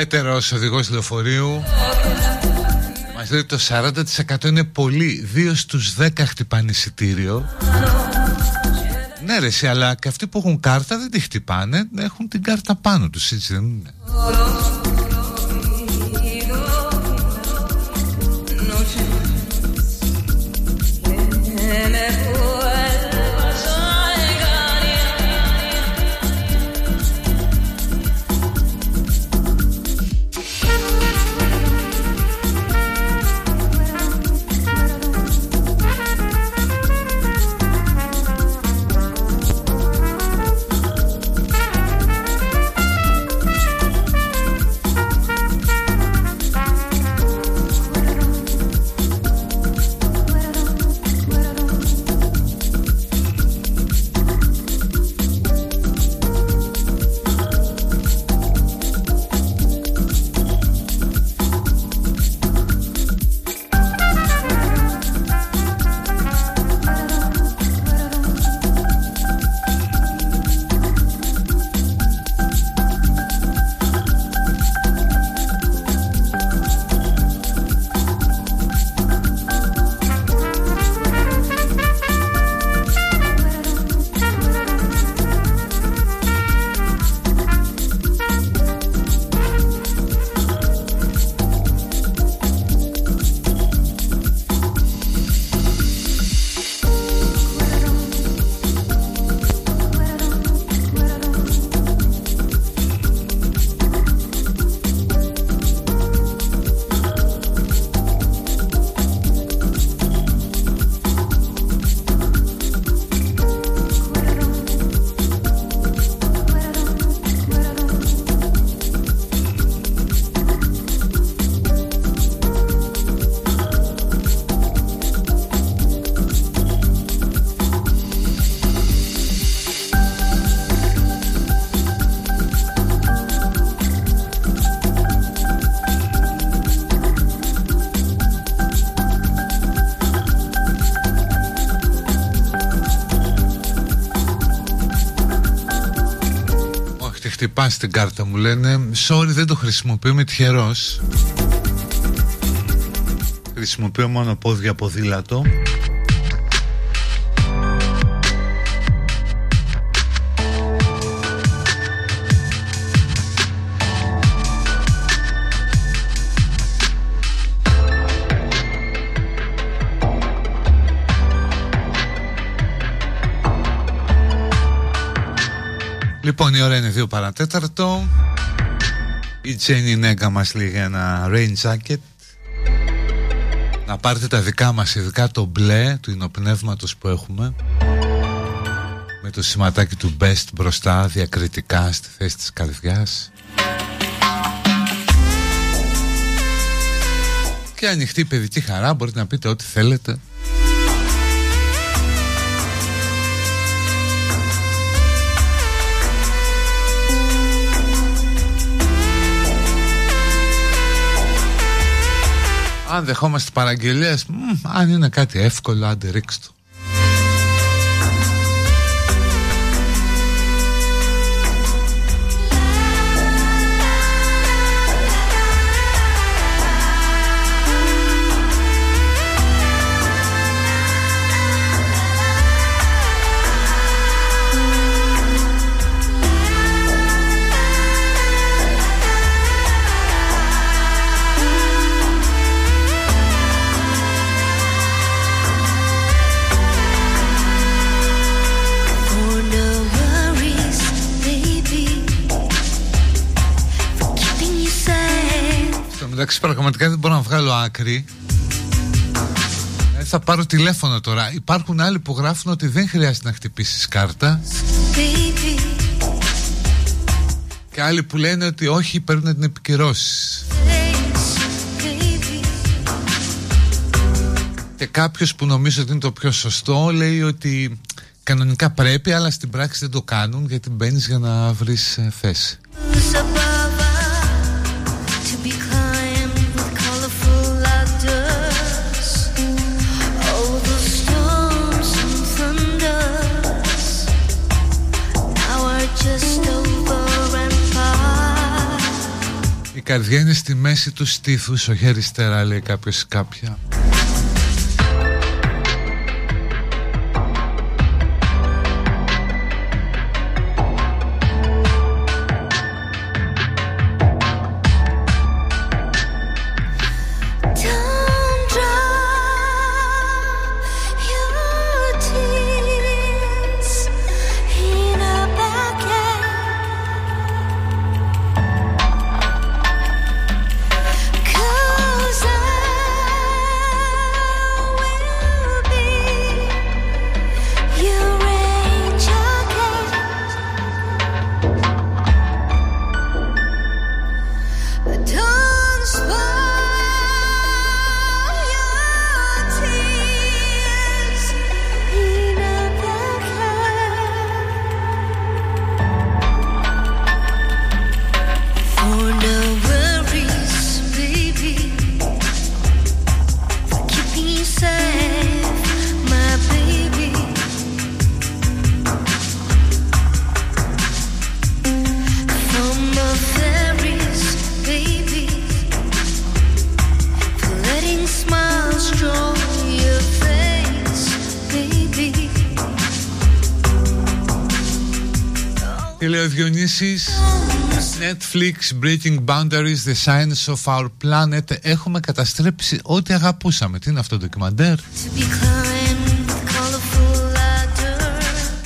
Έτερος οδηγός λεωφορείου μας λέει ότι το 40% είναι πολύ. 2 στους 10 χτυπάνε εισιτήριο. Ναι ρε σε, αλλά και αυτοί που έχουν κάρτα δεν τη χτυπάνε, έχουν την κάρτα πάνω τους, έτσι δεν είναι? χτυπάς την κάρτα, μου λένε. Sorry, δεν το χρησιμοποιώ, είμαι τυχερός. Χρησιμοποιώ μόνο πόδια, ποδήλατο. Λοιπόν, η ώρα είναι 2 παρά 4. Η Τζένι Νέγκα μας λέει για ένα rain jacket. Να πάρετε τα δικά μας, ειδικά το μπλε του ηνοπνεύματος που έχουμε, με το σηματάκι του best μπροστά, διακριτικά στη θέση της καρδιάς. Και ανοιχτή παιδική χαρά, μπορείτε να πείτε ό,τι θέλετε. Αν δεχόμαστε παραγγελίες, αν είναι κάτι εύκολο, άντε ρίξτε το. Εντάξει, πραγματικά δεν μπορώ να βγάλω άκρη. Θα πάρω τηλέφωνο τώρα. Υπάρχουν άλλοι που γράφουν ότι δεν χρειάζεται να χτυπήσεις κάρτα. Baby. Και άλλοι που λένε ότι όχι, πρέπει να την επικυρώσεις. Και κάποιος που νομίζω ότι είναι το πιο σωστό λέει ότι κανονικά πρέπει, αλλά στην πράξη δεν το κάνουν, γιατί μπαίνεις για να βρεις θέση. Η καρδιά είναι στη μέση του στήθους, όχι αριστερά, λέει κάποιος ή κάποια. Netflix, Breaking Boundaries The Science of Our Planet. Έχουμε καταστρέψει ό,τι αγαπούσαμε. Τι είναι αυτό το ντοκιμαντέρ?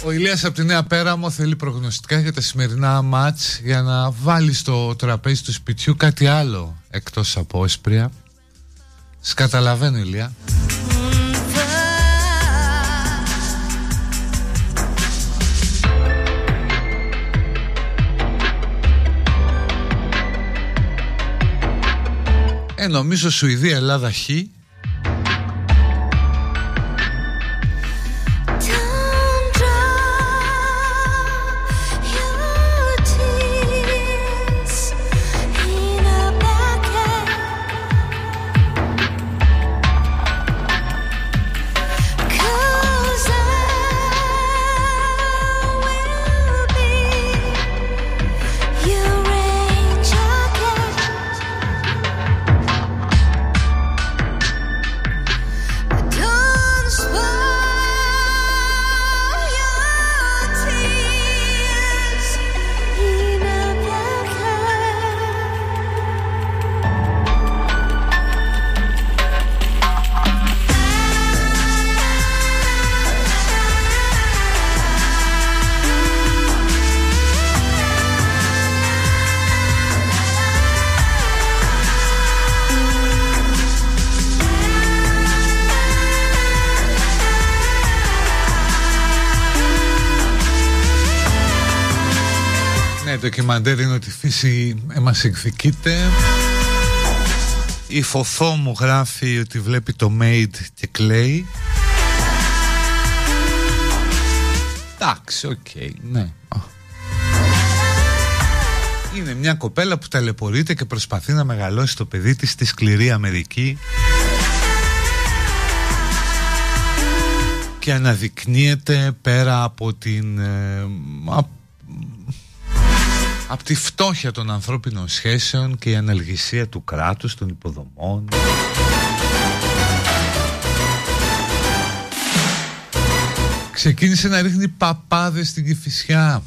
Ο Ηλίας από τη Νέα Πέραμο θέλει προγνωστικά για τα σημερινά μάτς, για να βάλει στο τραπέζι του σπιτιού κάτι άλλο εκτός από όσπρια. Σκαταλαβαίνω, Ηλία. Νομίζω Σουηδία, Ελλάδα, Χ. ντοκιμαντέρ είναι ότι η φύση μας εκδικείται. Η Φωφό μου γράφει ότι βλέπει το Made και κλαίει. Εντάξει, οκ, ναι. Είναι μια κοπέλα που ταλαιπωρείται και προσπαθεί να μεγαλώσει το παιδί της στη σκληρή Αμερική και αναδεικνύεται πέρα από την από τη φτώχεια των ανθρώπινων σχέσεων και η αναλγησία του κράτους, των υποδομών. Ξεκίνησε να ρίχνει παπάδες στην Κηφισιά.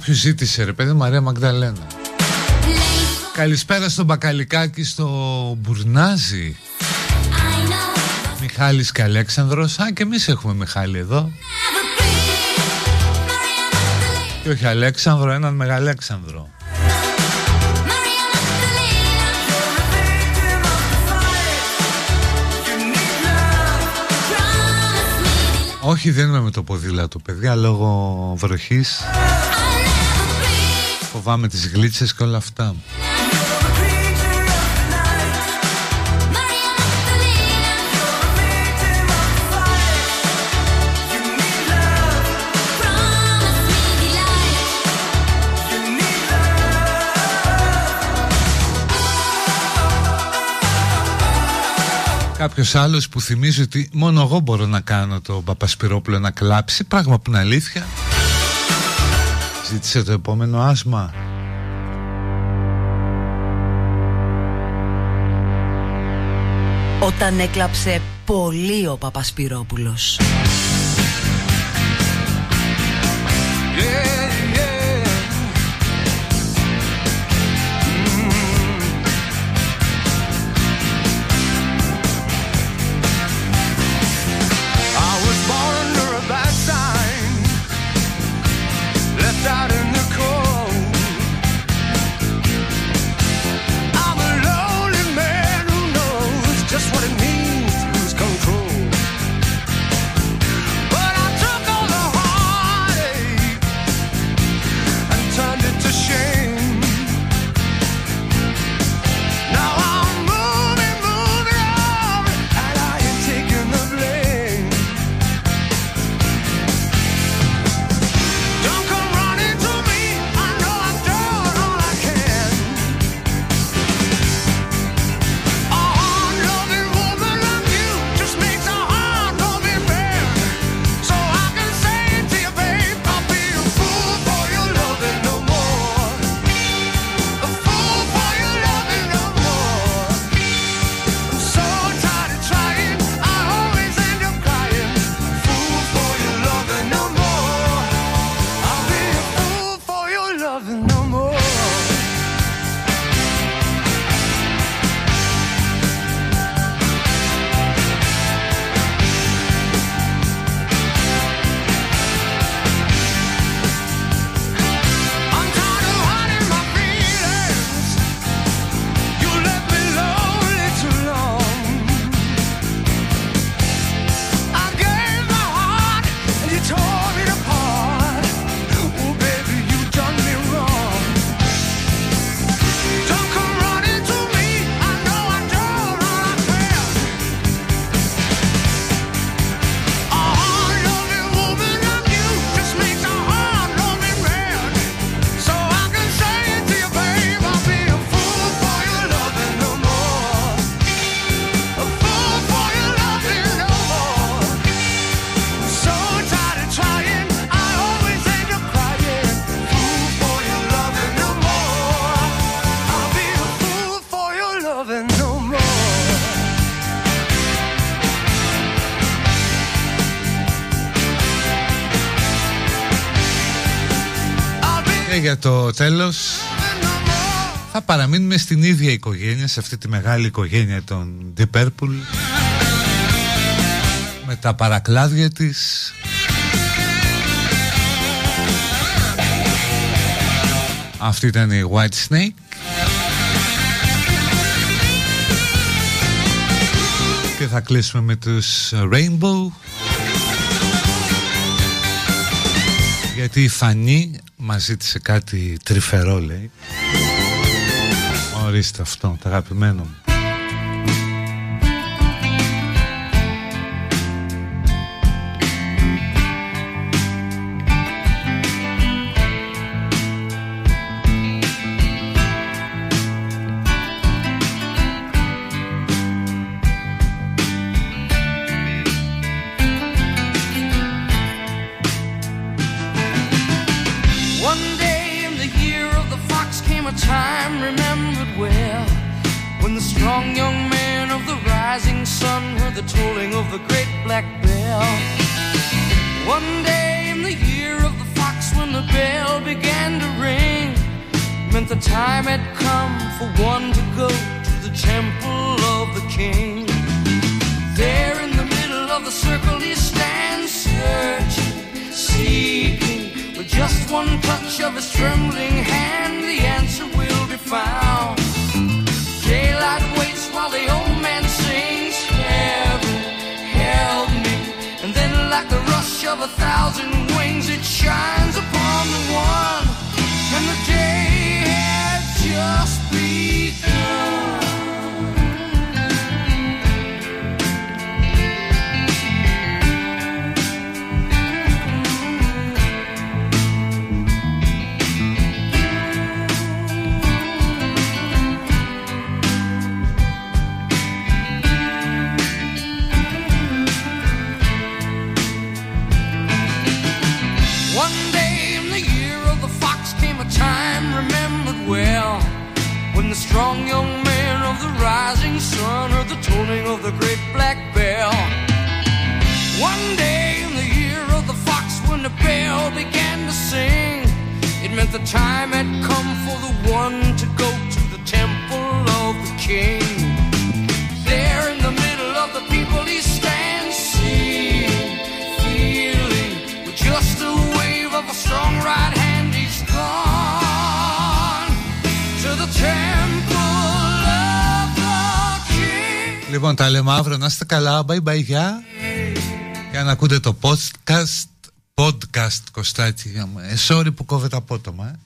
Ποιο ζήτησε, ρε παιδί, Μαρία Μαγδαλένα. Καλησπέρα στον Μπακαλικάκη, στο Μπουρνάζι. Μιχάλης και Αλέξανδρος. Α, και εμείς έχουμε Μιχάλη εδώ. Και όχι Αλέξανδρο, έναν Μεγαλέξανδρο. Όχι, δεν είμαι με το ποδήλατο, παιδιά, λόγω βροχής. Φοβάμαι τις γλίτσες και όλα αυτά. Κάποιος άλλος που θυμίζει ότι μόνο εγώ μπορώ να κάνω τον Παπασπυρόπουλο να κλάψει, πράγμα που είναι αλήθεια. Ζήτησε το επόμενο άσμα. Όταν έκλαψε πολύ ο Παπασπυρόπουλος. και για το τέλος θα παραμείνουμε στην ίδια οικογένεια, σε αυτή τη μεγάλη οικογένεια των Deep Purple, με τα παρακλάδια της, αυτή ήταν η White Snake, και θα κλείσουμε με τους Rainbow, γιατί η Φανή μας ζήτησε κάτι τρυφερό, λέει. Ορίστε αυτό, το αγαπημένο μου. Λοιπόν, τα λέμε αύριο, να είστε καλά, bye bye, γεια. Για να ακούτε το podcast, Κωστάκι, sorry που κόβε τα απότομα.